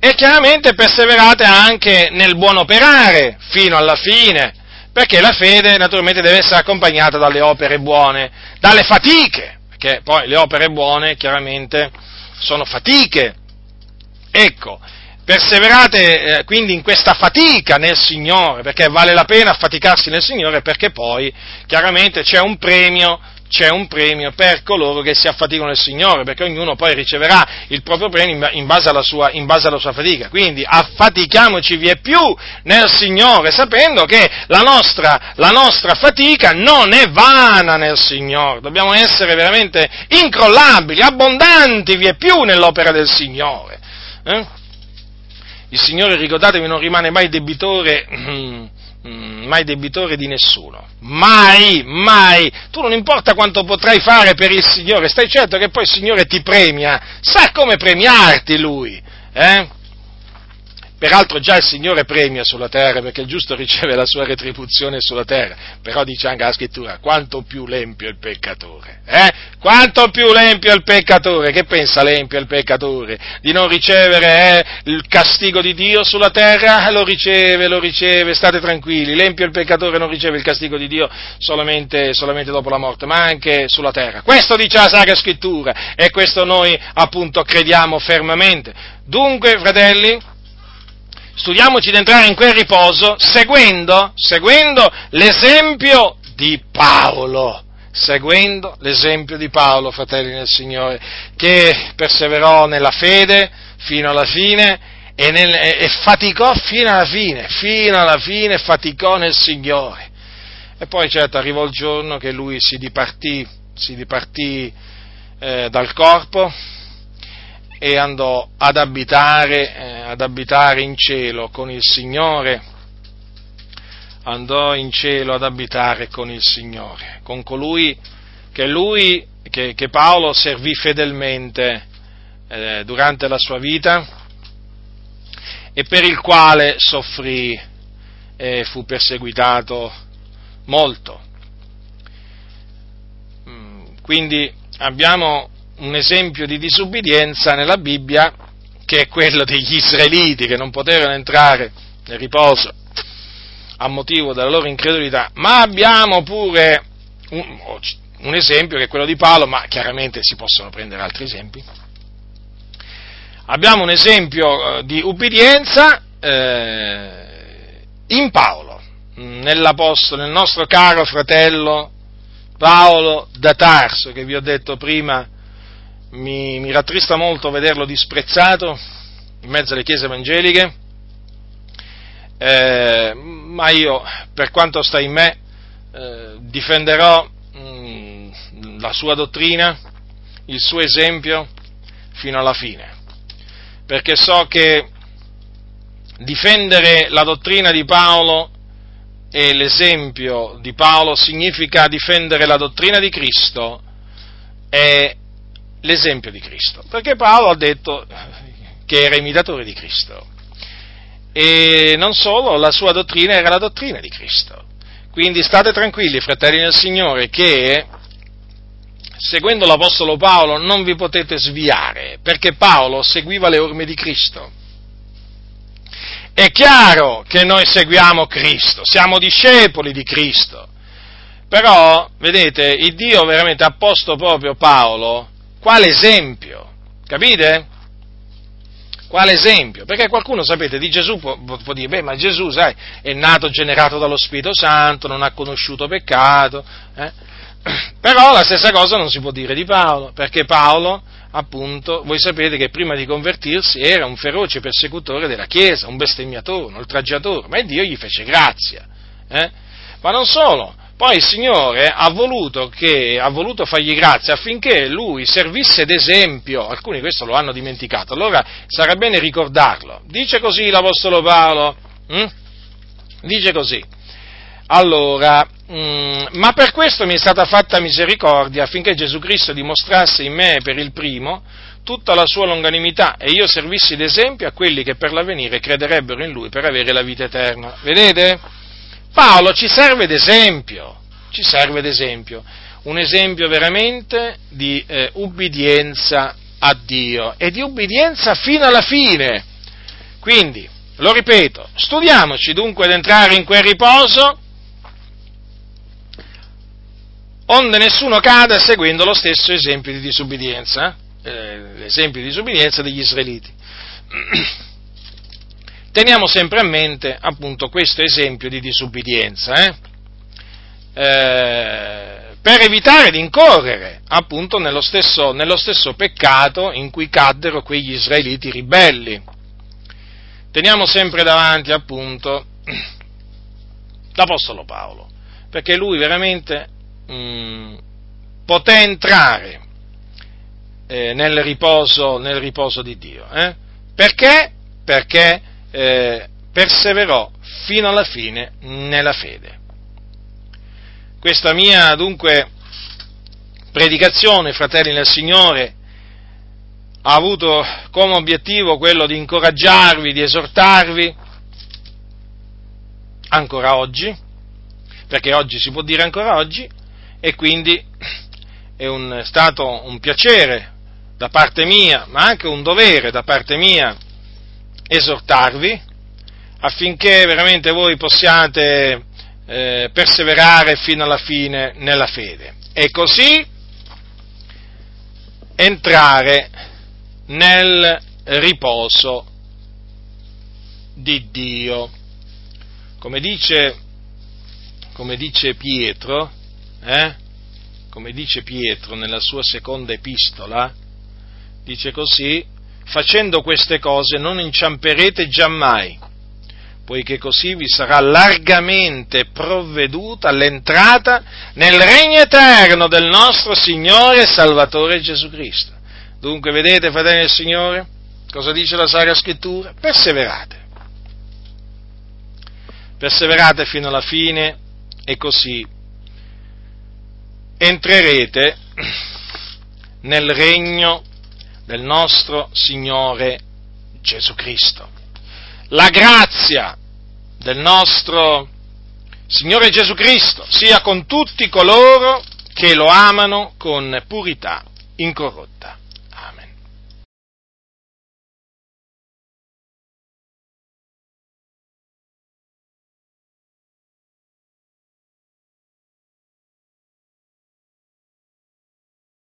e chiaramente perseverate anche nel buon operare fino alla fine, perché la fede naturalmente deve essere accompagnata dalle opere buone, dalle fatiche, perché poi le opere buone chiaramente sono fatiche. Ecco, perseverate quindi in questa fatica nel Signore, perché vale la pena affaticarsi nel Signore, perché poi chiaramente c'è un premio per coloro che si affaticano nel Signore, perché ognuno poi riceverà il proprio premio in base alla sua fatica. Quindi affatichiamoci vieppiù nel Signore, sapendo che la nostra fatica non è vana nel Signore. Dobbiamo essere veramente incrollabili, abbondanti vieppiù nell'opera del Signore. Il Signore, ricordatevi, non rimane mai debitore di nessuno. Mai. Tu non importa quanto potrai fare per il Signore, stai certo che poi il Signore ti premia. Sa come premiarti Lui, Peraltro già il Signore premia sulla terra, perché il giusto riceve la sua retribuzione sulla terra. Però dice anche la Scrittura, quanto più l'empio il peccatore, Quanto più l'empio il peccatore. Che pensa l'empio il peccatore? Di non ricevere il castigo di Dio sulla terra? Lo riceve, state tranquilli. L'empio il peccatore non riceve il castigo di Dio solamente dopo la morte, ma anche sulla terra. Questo dice la Sacra Scrittura, e questo noi appunto crediamo fermamente. Dunque, fratelli, studiamoci di entrare in quel riposo seguendo l'esempio di Paolo, seguendo l'esempio di Paolo, fratelli nel Signore, che perseverò nella fede fino alla fine e faticò fino alla fine faticò nel Signore. E poi certo arrivò il giorno che lui si dipartì dal corpo e andò ad abitare in cielo con il Signore. Andò in cielo ad abitare con il Signore, con colui che Paolo servì fedelmente durante la sua vita e per il quale soffrì e fu perseguitato molto. Quindi abbiamo un esempio di disubbidienza nella Bibbia che è quello degli israeliti che non poterono entrare nel riposo a motivo della loro incredulità, ma abbiamo pure un esempio che è quello di Paolo, ma chiaramente si possono prendere altri esempi. Abbiamo un esempio di ubbidienza in Paolo, nel nostro caro fratello Paolo da Tarso, che vi ho detto prima, mi rattrista molto vederlo disprezzato in mezzo alle chiese evangeliche, ma io, per quanto sta in me, difenderò la sua dottrina, il suo esempio, fino alla fine, perché so che difendere la dottrina di Paolo e l'esempio di Paolo significa difendere la dottrina di Cristo e l'esempio di Cristo, perché Paolo ha detto che era imitatore di Cristo. E non solo, la sua dottrina era la dottrina di Cristo. Quindi state tranquilli, fratelli del Signore, che seguendo l'Apostolo Paolo non vi potete sviare, perché Paolo seguiva le orme di Cristo. È chiaro che noi seguiamo Cristo, siamo discepoli di Cristo, però, vedete, il Dio veramente ha posto proprio Paolo quale esempio, capite? Quale esempio? Perché qualcuno, sapete, di Gesù può dire, ma Gesù, sai, è nato, generato dallo Spirito Santo, non ha conosciuto peccato, Però la stessa cosa non si può dire di Paolo, perché Paolo, appunto, voi sapete che prima di convertirsi era un feroce persecutore della Chiesa, un bestemmiatore, un oltraggiatore, ma il Dio gli fece grazia, Ma non solo, poi il Signore ha voluto fargli grazia affinché lui servisse d'esempio. Alcuni questo lo hanno dimenticato, allora sarà bene ricordarlo. Dice così l'Apostolo Paolo, dice così, allora, ma per questo mi è stata fatta misericordia, affinché Gesù Cristo dimostrasse in me per il primo tutta la sua longanimità e io servissi d'esempio a quelli che per l'avvenire crederebbero in lui per avere la vita eterna. Vedete? Paolo ci serve d'esempio, un esempio veramente di ubbidienza a Dio e di ubbidienza fino alla fine. Quindi, lo ripeto, studiamoci dunque ad entrare in quel riposo, onde nessuno cada seguendo lo stesso esempio di disubbidienza, l'esempio di disubbidienza degli israeliti. Teniamo sempre a mente, appunto, questo esempio di disubbidienza, per evitare di incorrere, appunto, nello stesso peccato in cui caddero quegli israeliti ribelli. Teniamo sempre davanti, appunto, l'Apostolo Paolo, perché lui veramente poté entrare nel riposo di Dio. Perché? Perché perseverò fino alla fine nella fede. Questa mia, dunque, predicazione, fratelli nel Signore, ha avuto come obiettivo quello di incoraggiarvi, di esortarvi, ancora oggi, perché oggi si può dire ancora oggi, e quindi è stato un piacere da parte mia, ma anche un dovere da parte mia, esortarvi affinché veramente voi possiate perseverare fino alla fine nella fede e così entrare nel riposo di Dio. Come dice Pietro, come dice Pietro nella sua seconda epistola, dice così: facendo queste cose non inciamperete giammai, poiché così vi sarà largamente provveduta all'entrata nel regno eterno del nostro Signore e Salvatore Gesù Cristo. Dunque, vedete, fratelli del Signore, cosa dice la Sacra Scrittura? Perseverate. Perseverate fino alla fine e così entrerete nel regno del nostro Signore Gesù Cristo. La grazia del nostro Signore Gesù Cristo sia con tutti coloro che lo amano con purità incorrotta.